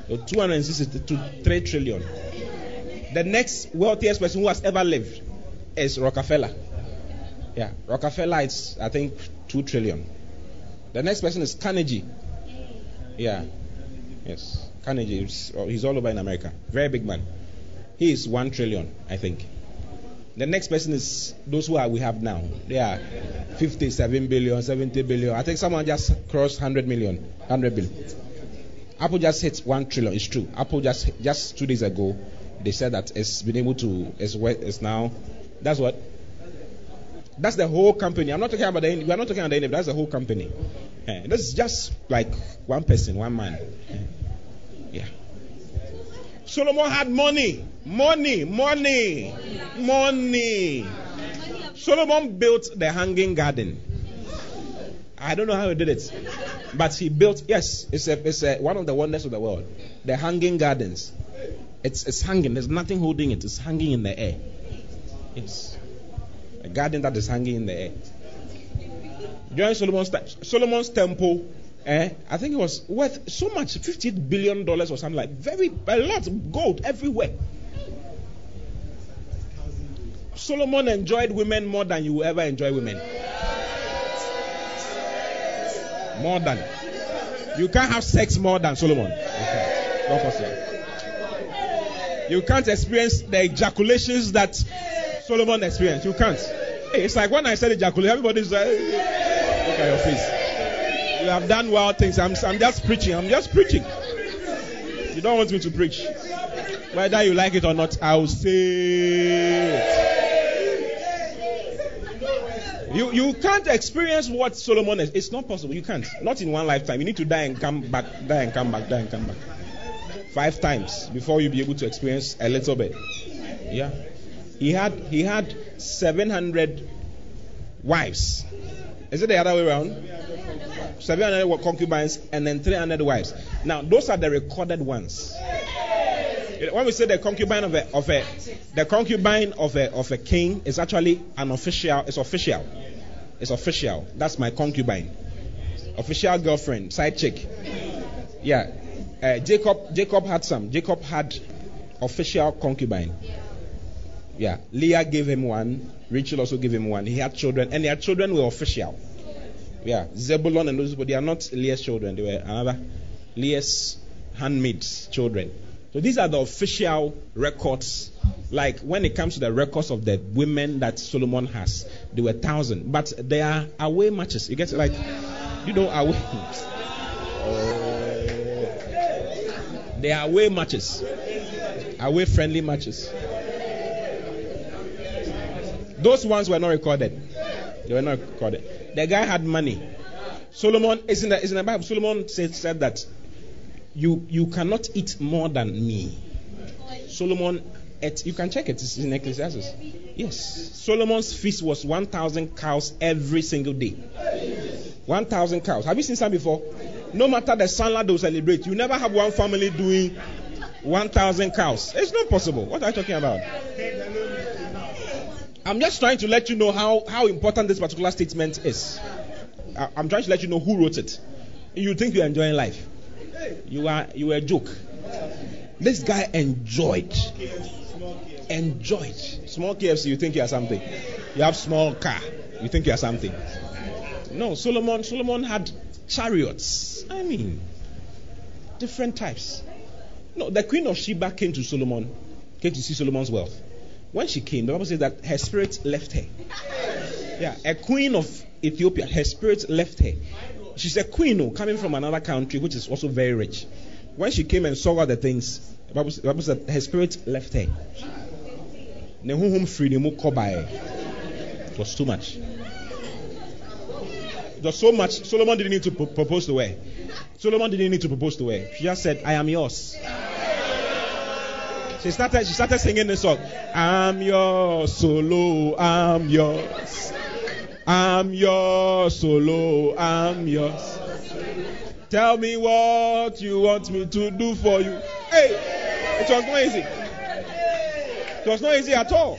So 262 3 trillion. The next wealthiest person who has ever lived is Rockefeller. Yeah, Rockefeller is, I think, 2 trillion. The next person is Carnegie. Yeah. Yes. Carnegie. He's all over in America. Very big man. He is 1 trillion, I think. The next person is those who we have now. They are 57 billion, 70 billion. I think someone just crossed 100 million, 100 billion. Apple just hit 1 trillion. It's true. Apple just 2 days ago, they said that it's been able to, it's now. That's what? That's the whole company. I'm not talking about the, we're not talking about the, that's the whole company. This is just like one person, one man. Yeah. Solomon had money. Money, money, money. Solomon built the hanging garden. I don't know how he did it, but he built. Yes, it's one of the wonders of the world. The hanging gardens. It's hanging. There's nothing holding it. It's hanging in the air. Yes, a garden that is hanging in the air. During Solomon's temple. I think it was worth so much, $50 billion or something like that. A lot of gold everywhere. Solomon enjoyed women more than you will ever enjoy women. More than. You can't have sex more than Solomon. Okay. Not possible. You can't experience the ejaculations that Solomon experienced. You can't. Hey, it's like when I said ejaculation, everybody's like, look at your face. You have done wild things. I'm just preaching. I'm just preaching. You don't want me to preach. Whether you like it or not, I'll say it. You can't experience what Solomon is. It's not possible. You can't. Not in one lifetime. You need to die and come back, die and come back, die and come back. 5 times before you'll be able to experience a little bit. Yeah. He had 700 wives. Is it the other way around? 700 concubines and then 300 wives. Now, those are the recorded ones. When we say the concubine of a king is actually an official. It's official. It's official. That's my concubine. Official girlfriend, side chick. Yeah. Jacob had some. Jacob had official concubine. Yeah. Leah gave him one. Rachel also gave him one. He had children, and their children were official. Yeah. Zebulon and those people, they are not Leah's children. They were another Leah's handmaid's children. So these are the official records. Like when it comes to the records of the women that Solomon has, they were 1,000. But they are away matches. You get it? Like, you know, away. They are away matches. Away friendly matches. Those ones were not recorded. They were not recorded. The guy had money. Solomon is in the Bible. Solomon said that You cannot eat more than me. Solomon ate, you can check it, it's in Ecclesiastes. Yes. Solomon's feast was 1,000 cows every single day. 1,000 cows. Have you seen some before? No matter the salad they'll celebrate, you never have one family doing 1,000 cows. It's not possible. What are you talking about? I'm just trying to let you know how important this particular statement is. I'm trying to let you know who wrote it. You think you're enjoying life. You were a joke. This guy enjoyed. Small KFC, you think you are something. You have small car, you think you are something. No, Solomon had chariots. I mean, different types. No, the Queen of Sheba came to see Solomon's wealth. When she came, the Bible says that her spirit left her. Yeah, a queen of Ethiopia, her spirit left her. She's a queen, coming from another country, which is also very rich. When she came and saw all the things, the Bible said her spirit left her. It was too much. It was so much. Solomon didn't need to propose to her. She just said, I am yours. She started singing this song. I'm yours, solo, I'm yours. I'm yours, solo, I'm yours. Tell me what you want me to do for you. Hey, it was not easy. It was not easy at all.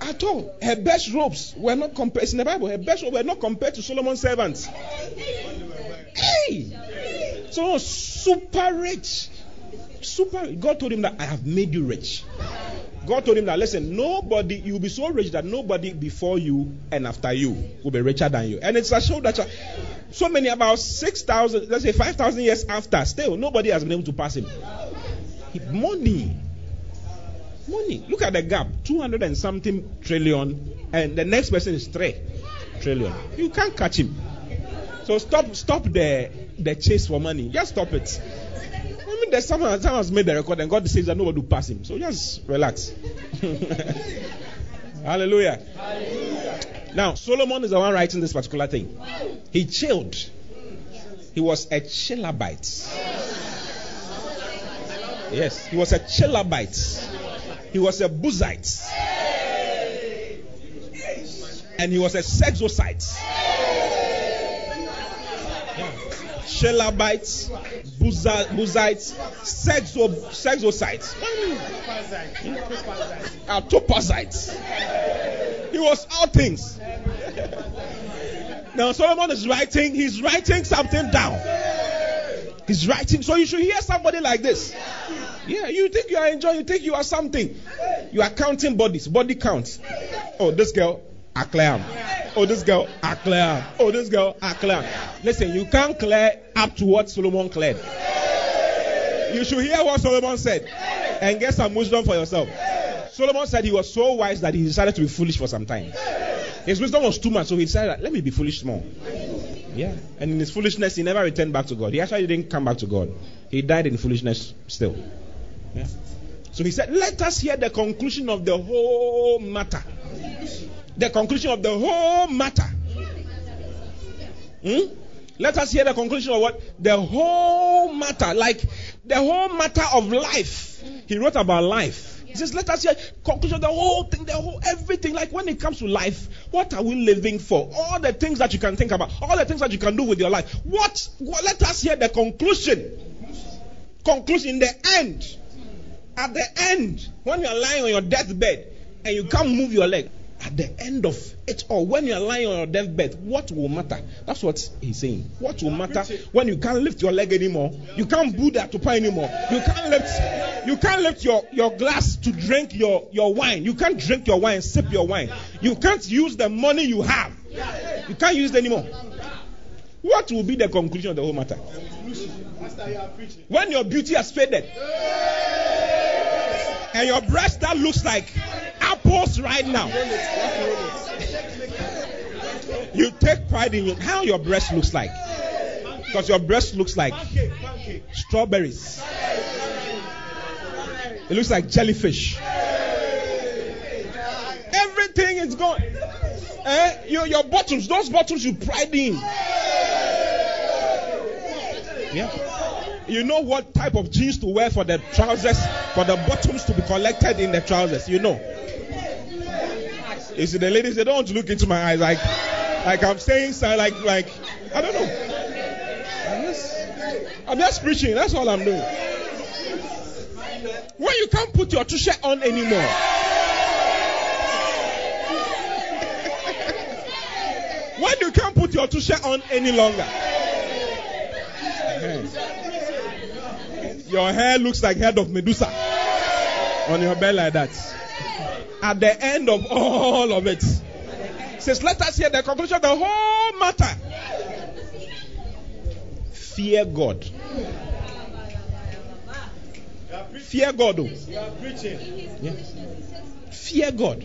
At all. Her best robes were not compared. It's in the Bible. Her best robes were not compared to Solomon's servants. Hey! Solomon was super rich. God told him that I have made you rich. God told him that, listen, nobody, you'll be so rich that nobody before you and after you will be richer than you. And it's a show that so many, about 6,000, let's say 5,000 years after, still nobody has been able to pass him. Money. Look at the gap, 200 and something trillion, and the next person is 3 trillion. You can't catch him. So stop the chase for money. Just stop it. I mean, there's someone has made the record and God says that nobody will pass him. So just relax. Hallelujah. Now, Solomon is the one writing this particular thing. He chilled. He was a chillabite. Yes, he was a chillabite. He was a boozite. And he was a sexocite. Shellabites, Buzzites, Sexocites, Topazites. He was all things. Now Solomon is writing, he's writing something down. He's writing, so you should hear somebody like this. Yeah, you think you are enjoying, you think you are something. You are counting bodies, body counts. Oh, this girl, Accra. Oh, this girl are clear. Oh, this girl are clear. Listen, you can't clear up to what Solomon cleared. You should hear what Solomon said and get some wisdom for yourself. Solomon said he was so wise that he decided to be foolish for some time. His wisdom was too much, so he decided, let me be foolish more. Yeah. And in his foolishness, he never returned back to God. He actually didn't come back to God. He died in foolishness still. Yeah. So he said, let us hear the conclusion of the whole matter. The conclusion of the whole matter. Let us hear the conclusion of what? The whole matter. Like the whole matter of life. He wrote about life. He says, let us hear conclusion of the whole thing, the whole everything. Like when it comes to life, what are we living for? All the things that you can think about, all the things that you can do with your life. What let us hear the conclusion. Conclusion in the end. At the end, when you are lying on your deathbed and you can't move your leg, at the end of it all, when you are lying on your deathbed, what will matter? That's what he's saying. What will matter when you can't lift your leg anymore? You can't Buddha to pie anymore. You can't lift your glass to drink your wine. You can't drink your wine, sip your wine. You can't use the money you have. You can't use it anymore. What will be the conclusion of the whole matter? When your beauty has faded and your breast that looks like apples right now, you take pride in how your breast looks like, because your breast looks like strawberries. It looks like jellyfish. Everything is gone. Your bottoms, those bottoms you pride in. Yeah. You know what type of jeans to wear for the trousers, for the bottoms to be collected in the trousers. You know. You see, the ladies, they don't want to look into my eyes like I'm saying something like I don't know. I'm just preaching. That's all I'm doing. When you can't put your t-shirt on anymore. When you can't put your t-shirt on any longer. Your hair looks like head of Medusa on your bed like that. At the end of all of it, says, let us hear the conclusion of the whole matter. Fear God. Fear God. Yeah. Fear God.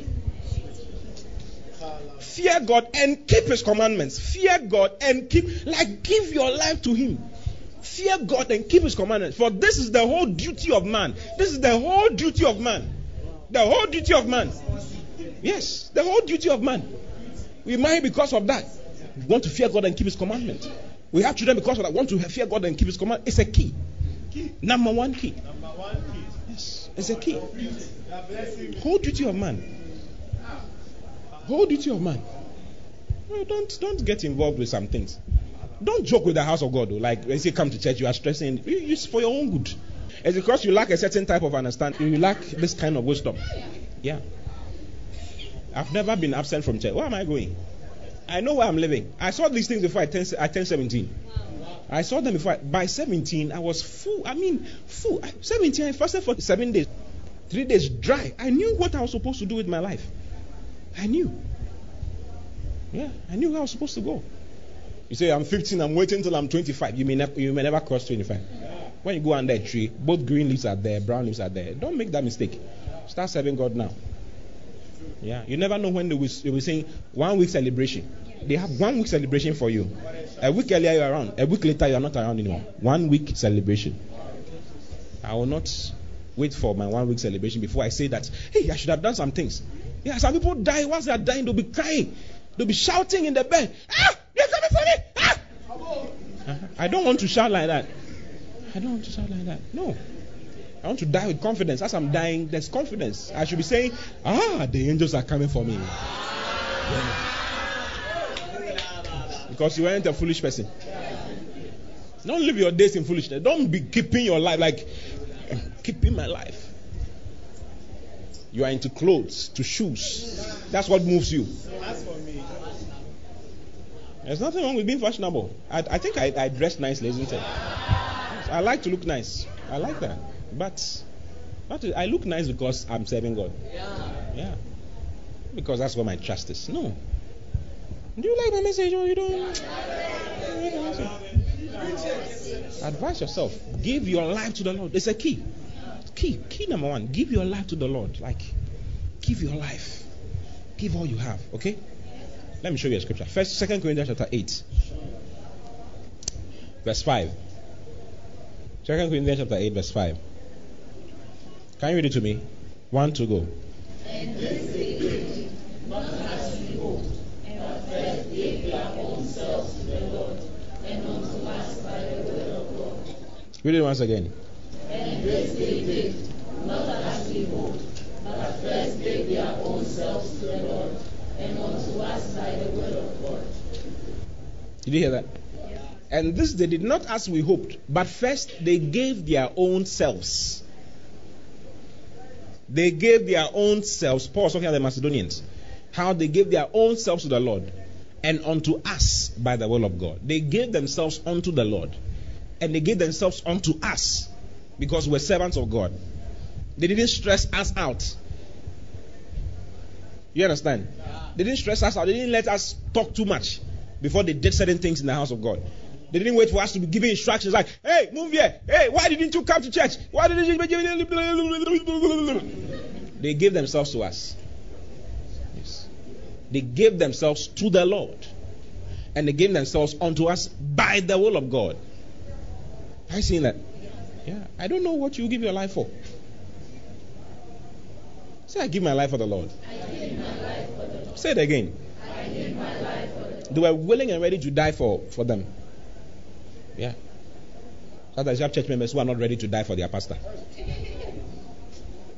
Fear God and keep his commandments. Fear God and keep, like, give your life to him. Fear God and keep his commandments. For this is the whole duty of man. This is the whole duty of man. The whole duty of man. Yes, the whole duty of man. We marry because of that. We want to fear God and keep his commandments. We have children because of that. We want to fear God and keep his commandments. It's a key. Number one key. Yes, it's a key. Whole duty of man. Whole duty of man. No, don't get involved with some things. Don't joke with the house of God. Though. Like when you come to church, you are stressing. It's for your own good. It's because you lack a certain type of understanding. You lack this kind of wisdom. Yeah. I've never been absent from church. Where am I going? I know where I'm living. I saw these things before I turned 17. I saw them before. By 17, I was full. I mean, full. 17, I fasted for 7 days. 3 days dry. I knew what I was supposed to do with my life. I knew. Yeah, I knew where I was supposed to go. You say, I'm 15, I'm waiting till I'm 25. You may never cross 25. When you go under a tree, both green leaves are there, brown leaves are there. Don't make that mistake. Start serving God now. Yeah, you never know when they will sing 1 week celebration. They have 1 week celebration for you. A week earlier you're around, a week later you're not around anymore. 1 week celebration. I will not wait for my 1 week celebration before I say that, hey, I should have done some things. Yeah, some people die. Once they are dying, they'll be crying. They'll be shouting in the bed. Ah, they're coming for me. Ah! I don't want to shout like that. I don't want to shout like that. No. I want to die with confidence. As I'm dying, there's confidence. I should be saying, the angels are coming for me. Yeah. Because you weren't a foolish person. Don't live your days in foolishness. Don't be keeping your life like, keeping my life. You are into clothes, to shoes. That's what moves you. That's for me. There's nothing wrong with being fashionable. I think I dress nicely, isn't it? I like to look nice. I like that. But I look nice because I'm serving God. Yeah. Because that's where my trust is. No. Do you like my message or you don't? Advise yourself. Give your life to the Lord. It's a key. Key number one. Give your life to the Lord. Like, give your life. Give all you have. Okay? Let me show you a scripture. 2 Corinthians chapter 8. Verse 5. 2 Corinthians chapter 8 verse 5. Can you read it to me? 1, 2, go. And this they did, not as we hoped, but first gave their own selves to the Lord, and unto us by the word of God. Read it once again. And this they did, not as we hoped, but first gave their own selves to the Lord, and unto us by the word of God. Did you hear that? Yeah. And this they did not as we hoped, but first they gave their own selves. They gave their own selves. Paul talking about the Macedonians. How they gave their own selves to the Lord and unto us by the will of God. They gave themselves unto the Lord and they gave themselves unto us because we're servants of God. They didn't stress us out. You understand? They didn't stress us out. They didn't let us talk too much before they did certain things in the house of God. They didn't wait for us to be giving instructions like, hey, move here. Hey, why didn't you come to church? Why didn't you? They gave themselves to us. Yes. They gave themselves to the Lord. And they gave themselves unto us by the will of God. Have you seen that? Yeah. I don't know what you give your life for. Say, I give my life for the Lord. I give my life for the Lord. Say it again. I give my life for the Lord. They were willing and ready to die for them. Yeah. Sometimes you have church members who are not ready to die for their pastor.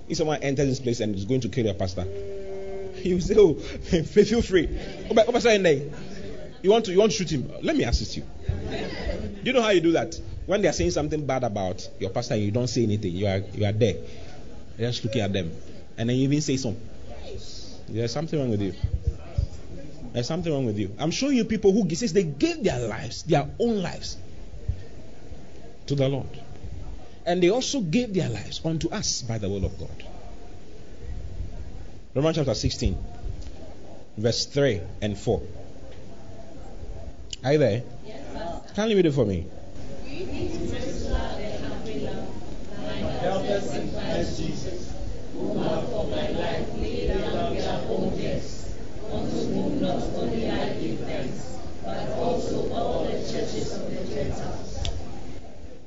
If someone enters this place and is going to kill your pastor, you say, oh, feel free. You want to shoot him? Let me assist you. You know how you do that? When they are saying something bad about your pastor and you don't say anything, you are there. You're just looking at them. And then you even say something. There's something wrong with you. There's something wrong with you. I'm showing you people who says they gave their lives, their own lives, to the Lord, and they also gave their lives unto us by the will of God. Romans chapter 16 verse 3 and 4. Are you there? Yes, Pastor. Can you read it for me?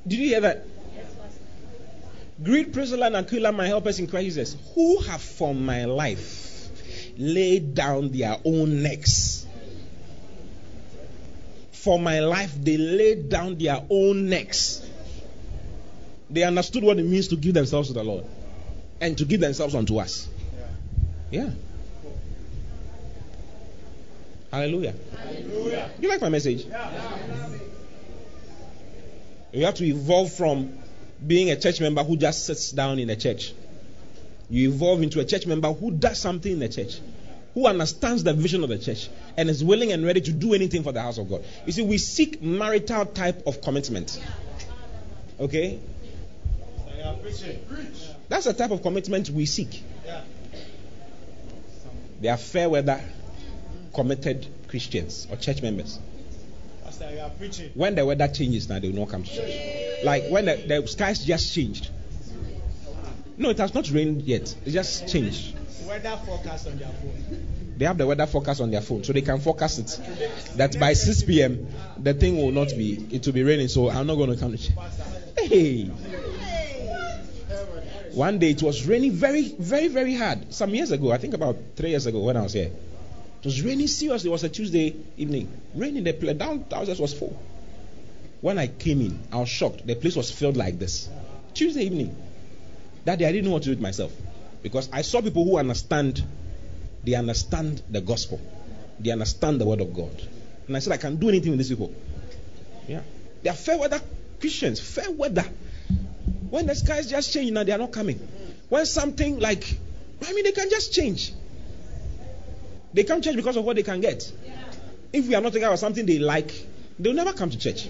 Did you hear that? Yes, Pastor. Greet Priscilla and Aquila, my helpers in Christ Jesus, who have for my life laid down their own necks. For my life, they laid down their own necks. They understood what it means to give themselves to the Lord and to give themselves unto us. Yeah. Hallelujah. Hallelujah. You like my message? Yeah. You have to evolve from being a church member who just sits down in a church. You evolve into a church member who does something in the church, who understands the vision of the church, and is willing and ready to do anything for the house of God. You see, we seek marital type of commitment. Okay? That's the type of commitment we seek. They are fair weather, committed Christians or church members. When the weather changes now, they will not come to church. Like when the skies just changed. No, it has not rained yet. It just changed. Weather forecast on their phone. They have the weather forecast on their phone, so they can forecast it. That by 6 p.m. the thing will not be. It will be raining, so I'm not going to come to church. Hey. One day it was raining very, very, very hard. Some years ago, I think about 3 years ago when I was here. It was raining seriously. It was a Tuesday evening. Rain in the place. Downstairs was full. When I came in, I was shocked. The place was filled like this. Tuesday evening. That day I didn't know what to do with myself. Because I saw people who understand. They understand the gospel. They understand the word of God. And I said, I can do anything with these people. Yeah. They are fair weather Christians. Fair weather. When the skies just change now, they are not coming. When something like, they can just change. They come to church because of what they can get. Yeah. If we are not talking about something they like, they'll never come to church.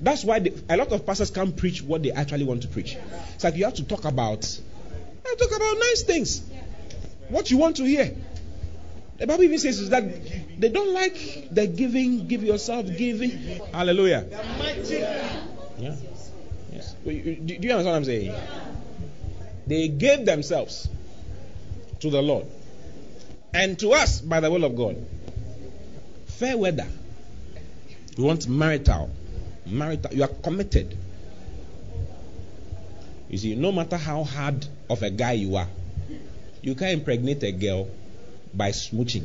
That's why a lot of pastors can't preach what they actually want to preach. It's like you have to talk about nice things. What you want to hear. The Bible even says is that They don't like the giving, give yourself, giving. Hallelujah. Yeah. Yes. Do you understand what I'm saying? They gave themselves to the Lord and to us by the will of God. Fair weather. You want marital. You are committed. You see, no matter how hard of a guy you are, you can't impregnate a girl by smooching.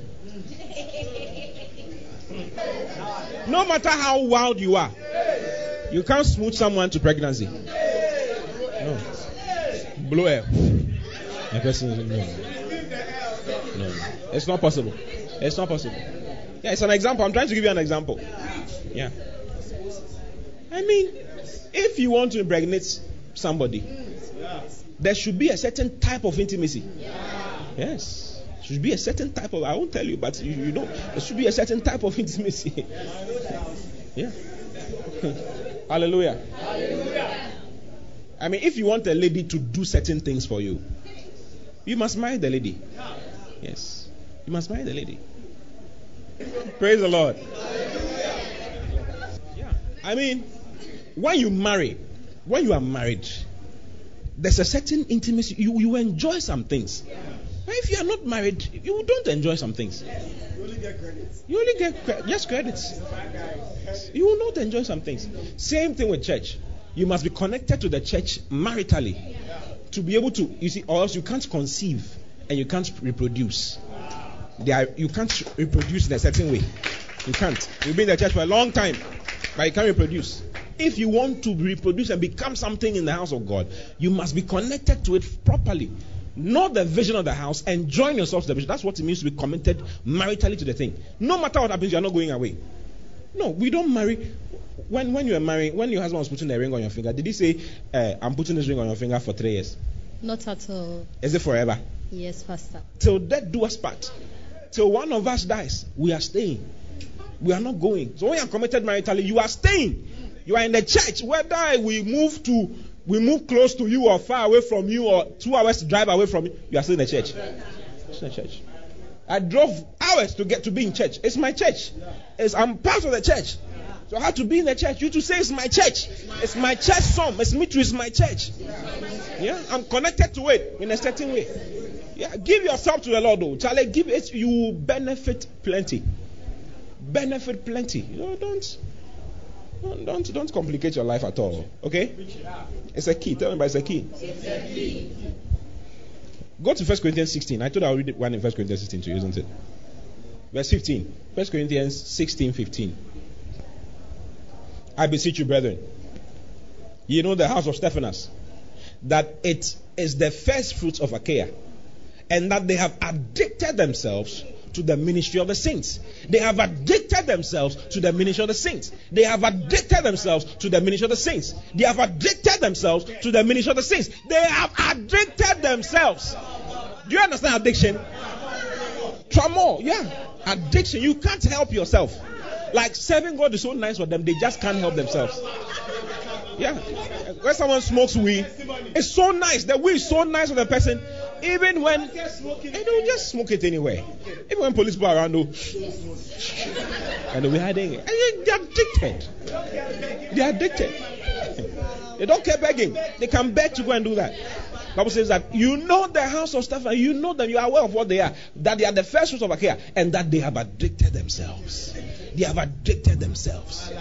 No matter how wild you are, you can't smooch someone to pregnancy. No. Blow air. The person is no. It's not possible. It's not possible. Yeah, it's an example. I'm trying to give you an example. Yeah. I mean, if you want to impregnate somebody, there should be a certain type of intimacy. Yes. Should be a certain type of, I won't tell you, but you know, there should be a certain type of intimacy. Yeah. Hallelujah. Hallelujah. I mean, if you want a lady to do certain things for you, you must marry the lady. Yes. You must marry the lady. Praise the Lord. Yeah. I mean, when you are married, there's a certain intimacy. You enjoy some things. But if you are not married, you don't enjoy some things. You only get credits. You will not enjoy some things. Same thing with church. You must be connected to the church maritally to be able to, you see, or else you can't conceive and you can't reproduce. You can't reproduce in a certain way. You can't. You've been in the church for a long time, but you can't reproduce. If you want to reproduce and become something in the house of God, you must be connected to it properly. Not the vision of the house and join yourself to the vision. That's what it means to be committed maritally to the thing. No matter what happens, you are not going away. No, we don't marry. When you were marrying, when your husband was putting a ring on your finger, did he say, I'm putting this ring on your finger for 3 years? Not at all. Is it forever? Yes, Pastor. Till death do us part. Till one of us dies, we are staying. We are not going. So when you are committed maritally, you are staying. You are in the church. Whether we move close to you or far away from you or 2 hours drive away from you, you are still in the church. Still in the church. I drove hours to get to be in church. It's my church. I'm part of the church. So I had to be in the church. You to say it's my church. It's my church song. It's me too. It's my church. Yeah, I'm connected to it in a certain way. Yeah, give yourself to the Lord though. Charlie, give it. You will benefit plenty. Benefit plenty. You know, Don't complicate your life at all. Okay? It's a key. Tell me about it's a key. It's a key. Go to 1 Corinthians 16. I told you I'll read one in 1 Corinthians 16 to you, isn't it? Verse 15. 1 Corinthians 16, 15. I beseech you, brethren, you know the house of Stephanas, that it is the first fruits of Achaia, and that they have addicted themselves to the ministry of the saints. They have addicted themselves to the ministry of the saints. They have addicted themselves to the ministry of the saints. They have addicted themselves to the ministry of the saints. They have addicted themselves. Do you understand addiction? Trauma, yeah. Addiction. You can't help yourself. Like serving God is so nice for them, they just can't help themselves. Yeah. When someone smokes weed, it's so nice. The weed is so nice for the person. Even when they don't just smoke it anywhere. Even when police go around, and we're hiding it. And they're addicted. They're addicted. They don't care begging. They can beg to go and do that. Bible says that you know the house of stuff, and you know them, you are aware of what they are, that they are the first fruits of Achaia, and that they have addicted themselves. They have addicted themselves.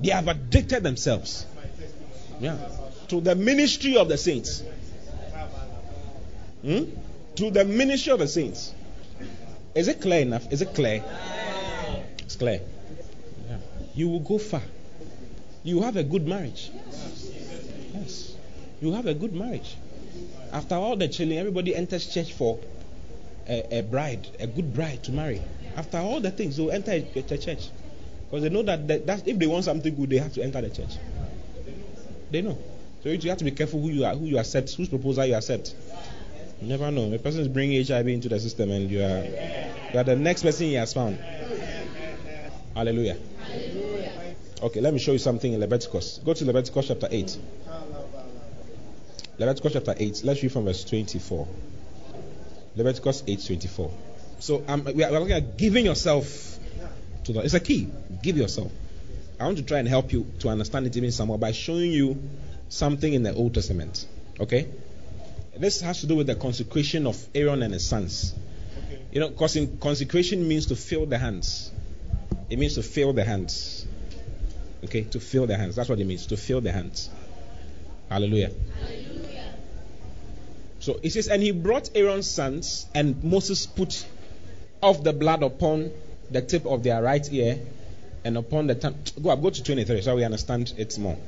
They have addicted themselves. Yeah. To the ministry of the saints. To the ministry of the saints. Is it clear enough? Is it clear? It's clear. Yeah. You will go far. You have a good marriage. Yes. You have a good marriage. After all the chilling, everybody enters church for a bride, a good bride to marry. After all the things, they'll enter the church. Because they know that if they want something good, they have to enter the church. They know. So you have to be careful who you accept, whose proposal you accept. You never know. A person is bringing HIV into the system, and you are the next person he has found. Hallelujah. Hallelujah. Okay, let me show you something in Leviticus. Go to Leviticus chapter 8. Leviticus chapter 8. Let's read from verse 24. Leviticus 8:24. So we are looking at giving yourself to the. It's a key. Give yourself. I want to try and help you to understand it even somewhat by showing you something in the Old Testament. Okay? This has to do with the consecration of Aaron and his sons. Okay. You know, because consecration means to fill the hands. It means to fill the hands. Okay? To fill the hands. That's what it means. To fill the hands. Hallelujah. Hallelujah. So it says, and he brought Aaron's sons, and Moses put off the blood upon the tip of their right ear and upon the tongue. Go to 23 so we understand it more.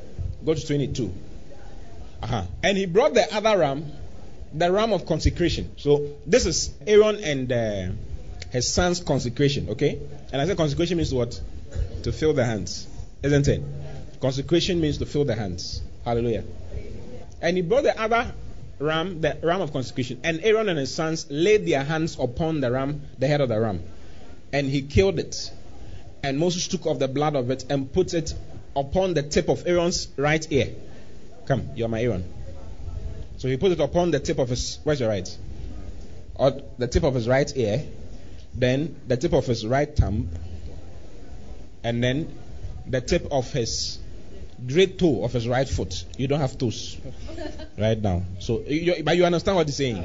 Go to 22. And he brought the other ram, the ram of consecration. So this is Aaron and his son's consecration, okay? And I said consecration means what? To fill the hands, isn't it? Consecration means to fill the hands. Hallelujah. And he brought the other ram, the ram of consecration, and Aaron and his sons laid their hands upon the ram, the head of the ram, and he killed it. And Moses took off the blood of it and put it upon the tip of Aaron's right ear. Come, you are my Aaron. So he put it upon the tip of his, where's your right? Or the tip of his right ear, then the tip of his right thumb, and then the tip of his great toe of his right foot. You don't have toes right now. So, but you understand what he's saying?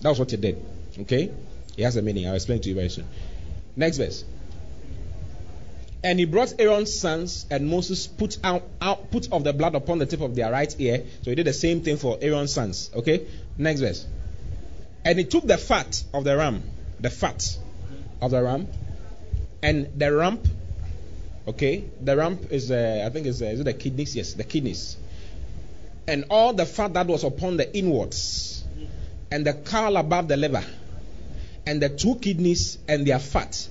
That's what he did. Okay? He has a meaning. I'll explain to you very soon. Next verse. And he brought Aaron's sons, and Moses put of the blood upon the tip of their right ear. So he did the same thing for Aaron's sons. Okay? Next verse. And he took the fat of the ram, and the rump. Okay? The rump is, I think, is it the kidneys? Yes, the kidneys. And all the fat that was upon the inwards, and the caul above the liver, and the two kidneys and their fat,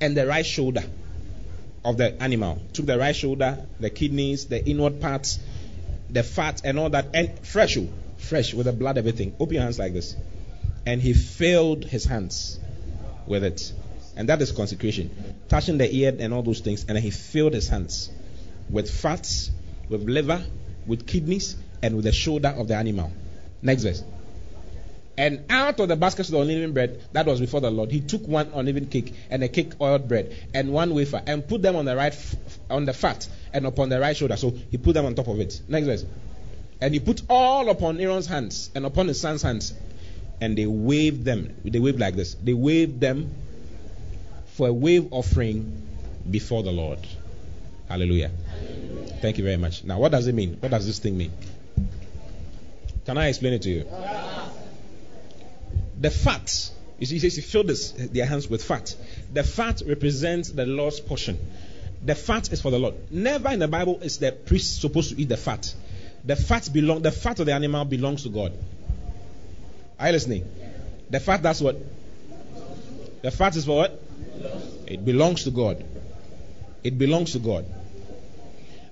and the right shoulder of the animal. Took the right shoulder, the kidneys, the inward parts, the fat, and all that, and fresh with the blood, everything. Open your hands like this. And he filled his hands with it. And that is consecration. Touching the ear and all those things. And he filled his hands with fats, with liver, with kidneys, and with the shoulder of the animal. Next verse. And out of the baskets of the unleavened bread that was before the Lord, he took one unleavened cake and a cake oiled bread and one wafer and put them on the right, on the fat and upon the right shoulder. So he put them on top of it. Next verse. And he put all upon Aaron's hands and upon his son's hands, and they waved them. They waved like this. They waved them for a wave offering before the Lord. Hallelujah. Hallelujah. Thank you very much. Now, what does it mean? What does this thing mean? Can I explain it to you? The fat, you see, he says he filled their hands with fat. The fat represents the Lord's portion. The fat is for the Lord. Never in the Bible is the priest supposed to eat the fat. The fat of the animal belongs to God. Are you listening? The fat, that's what? The fat is for what? It belongs to God. It belongs to God.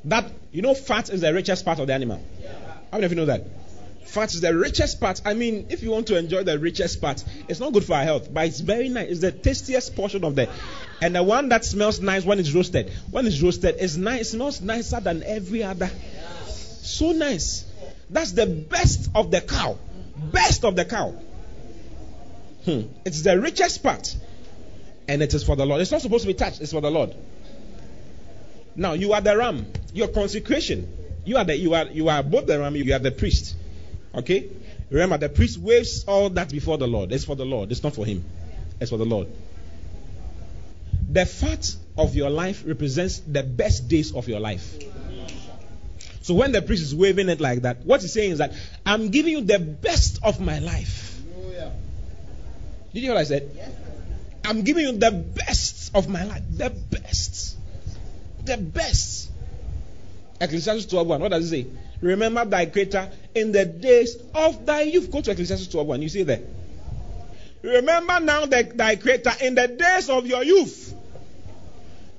That, you know, fat is the richest part of the animal. How many of you know that? Fat is the richest part. I mean, if you want to enjoy the richest part, it's not good for our health, but it's very nice. It's the tastiest portion of and the one that smells nice when it's roasted. When it's roasted, it's nice. It smells nicer than every other. So nice. That's the best of the cow. Best of the cow. It's the richest part, and it is for the Lord. It's not supposed to be touched. It's for the Lord. Now you are the ram. Your consecration. You are both the ram. You are the priest. Okay? Remember, the priest waves all that before the Lord. It's for the Lord. It's not for him. It's for the Lord. The fat of your life represents the best days of your life. So when the priest is waving it like that, what he's saying is that I'm giving you the best of my life. Did you hear what I said? I'm giving you the best of my life. The best. The best. Ecclesiastes 12:1. What does it say? Remember thy creator in the days of thy youth. Go to Ecclesiastes 12:1. You see there. Remember now thy creator in the days of your youth,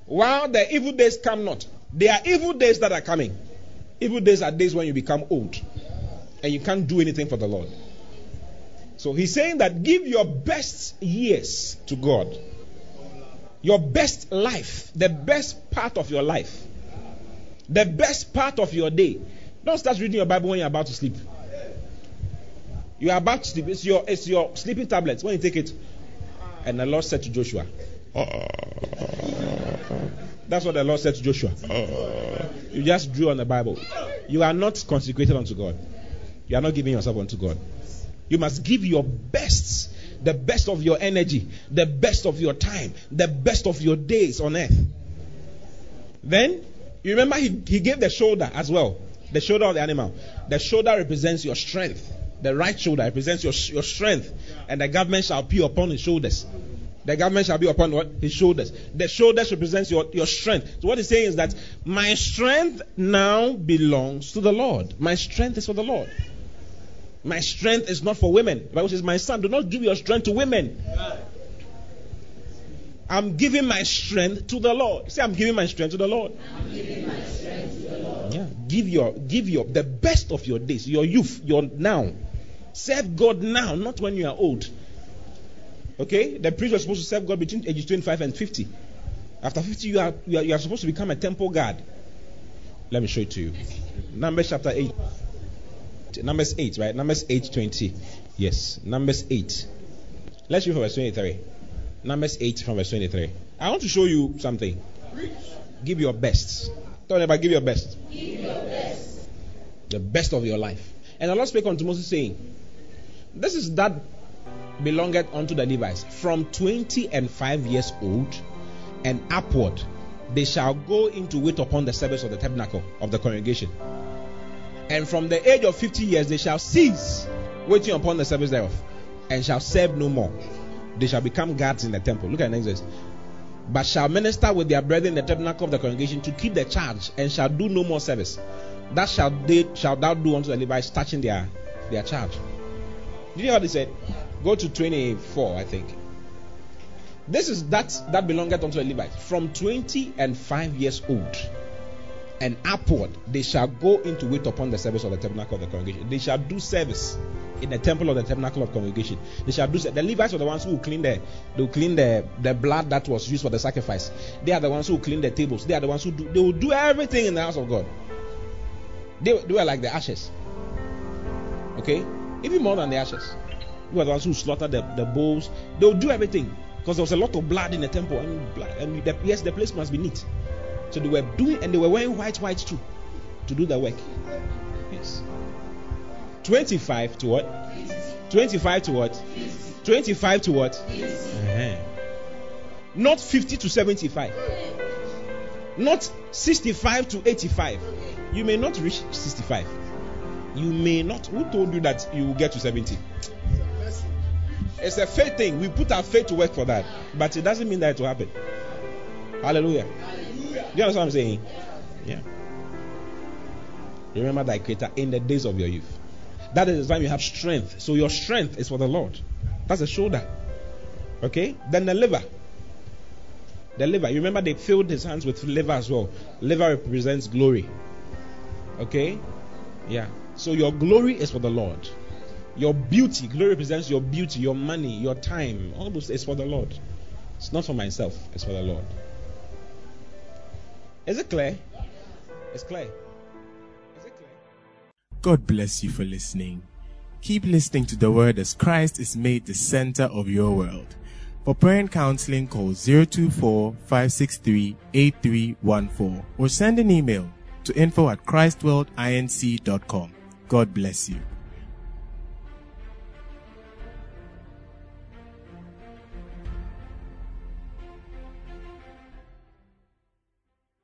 while the evil days come not. There are evil days that are coming. Evil days are days when you become old and you can't do anything for the Lord. So he's saying that give your best years to God. Your best life. The best part of your life. The best part of your day. Don't start reading your Bible when you're about to sleep. You are about to sleep. It's your sleeping tablets. When you take it, And the Lord said to Joshua, that's what the Lord said to Joshua. You just drew on the Bible. You are not consecrated unto God. You are not giving yourself unto God. You must give your best, the best of your energy, the best of your time, the best of your days on earth. Then, you remember he gave the shoulder as well. The shoulder of the animal. The shoulder represents your strength. The right shoulder represents your strength. And the government shall be upon his shoulders. The government shall be upon what? His shoulders. The shoulders represents your strength. So what he's saying is that my strength now belongs to the Lord. My strength is for the Lord. My strength is not for women. The Bible says, my son, do not give your strength to women. I'm giving my strength to the Lord. Say, I'm giving my strength to the Lord. I'm giving my strength to the Lord. Yeah. Give your the best of your days, your youth, your now. Serve God now, not when you are old. Okay? The priest was supposed to serve God between ages 25 and 50. After 50, you are supposed to become a temple guard. Let me show it to you. Numbers chapter 8. Numbers 8, right? Numbers 8:20. Yes. Numbers 8. Let's read from verse 23. Numbers 8 from verse 23. I want to show you something. Give your best. Talking about give your best. Give your best. The best of your life. And the Lord spake unto Moses, saying, this is that belongeth unto the Levites. From 25 years old and upward, they shall go into wait upon the service of the tabernacle of the congregation. And from the age of 50 years, they shall cease waiting upon the service thereof, and shall serve no more. They shall become guards in the temple. Look at the next verse. But shall minister with their brethren in the tabernacle of the congregation to keep the charge, and shall do no more service. That shall thou do unto the Levites, touching their charge. Did you hear what he said? Go to 24, I think. This is that belongeth unto the Levites. From 25 years old and upward, they shall go into wait upon the service of the tabernacle of the congregation. They shall do service in the temple of the tabernacle of congregation. They shall do the Levites are the ones who clean the blood that was used for the sacrifice. They are the ones who clean the tables. They are the ones they will do everything in the house of God. They were like the ashes. Okay? Even more than the ashes. They were the ones who slaughtered the bulls. They will do everything. Because there was a lot of blood in the temple. Yes, the place must be neat. So they were doing, and they were wearing white too, to do the work. Yes. 25 to what? 25 to what? 25 to what? Not 50 to 75. Not 65 to 85. You may not reach 65. You may not. Who told you that you will get to 70? It's a faith thing. We put our faith to work for that. But it doesn't mean that it will happen. Hallelujah. Do you understand what I'm saying? Yeah. Remember thy creator in the days of your youth. That is the time you have strength. So your strength is for the Lord. That's the shoulder. Okay? Then the liver. The liver. You remember they filled his hands with liver as well. Liver represents glory. Okay? Yeah. So your glory is for the Lord. Your beauty. Glory represents your beauty, your money, your time. All those is for the Lord. It's not for myself. It's for the Lord. Is it clear? It's clear. Is it clear? God bless you for listening. Keep listening to the Word as Christ is made the center of your world. For prayer and counseling, call 024-563-8314 or send an email to info@christworldinc.com. God bless you.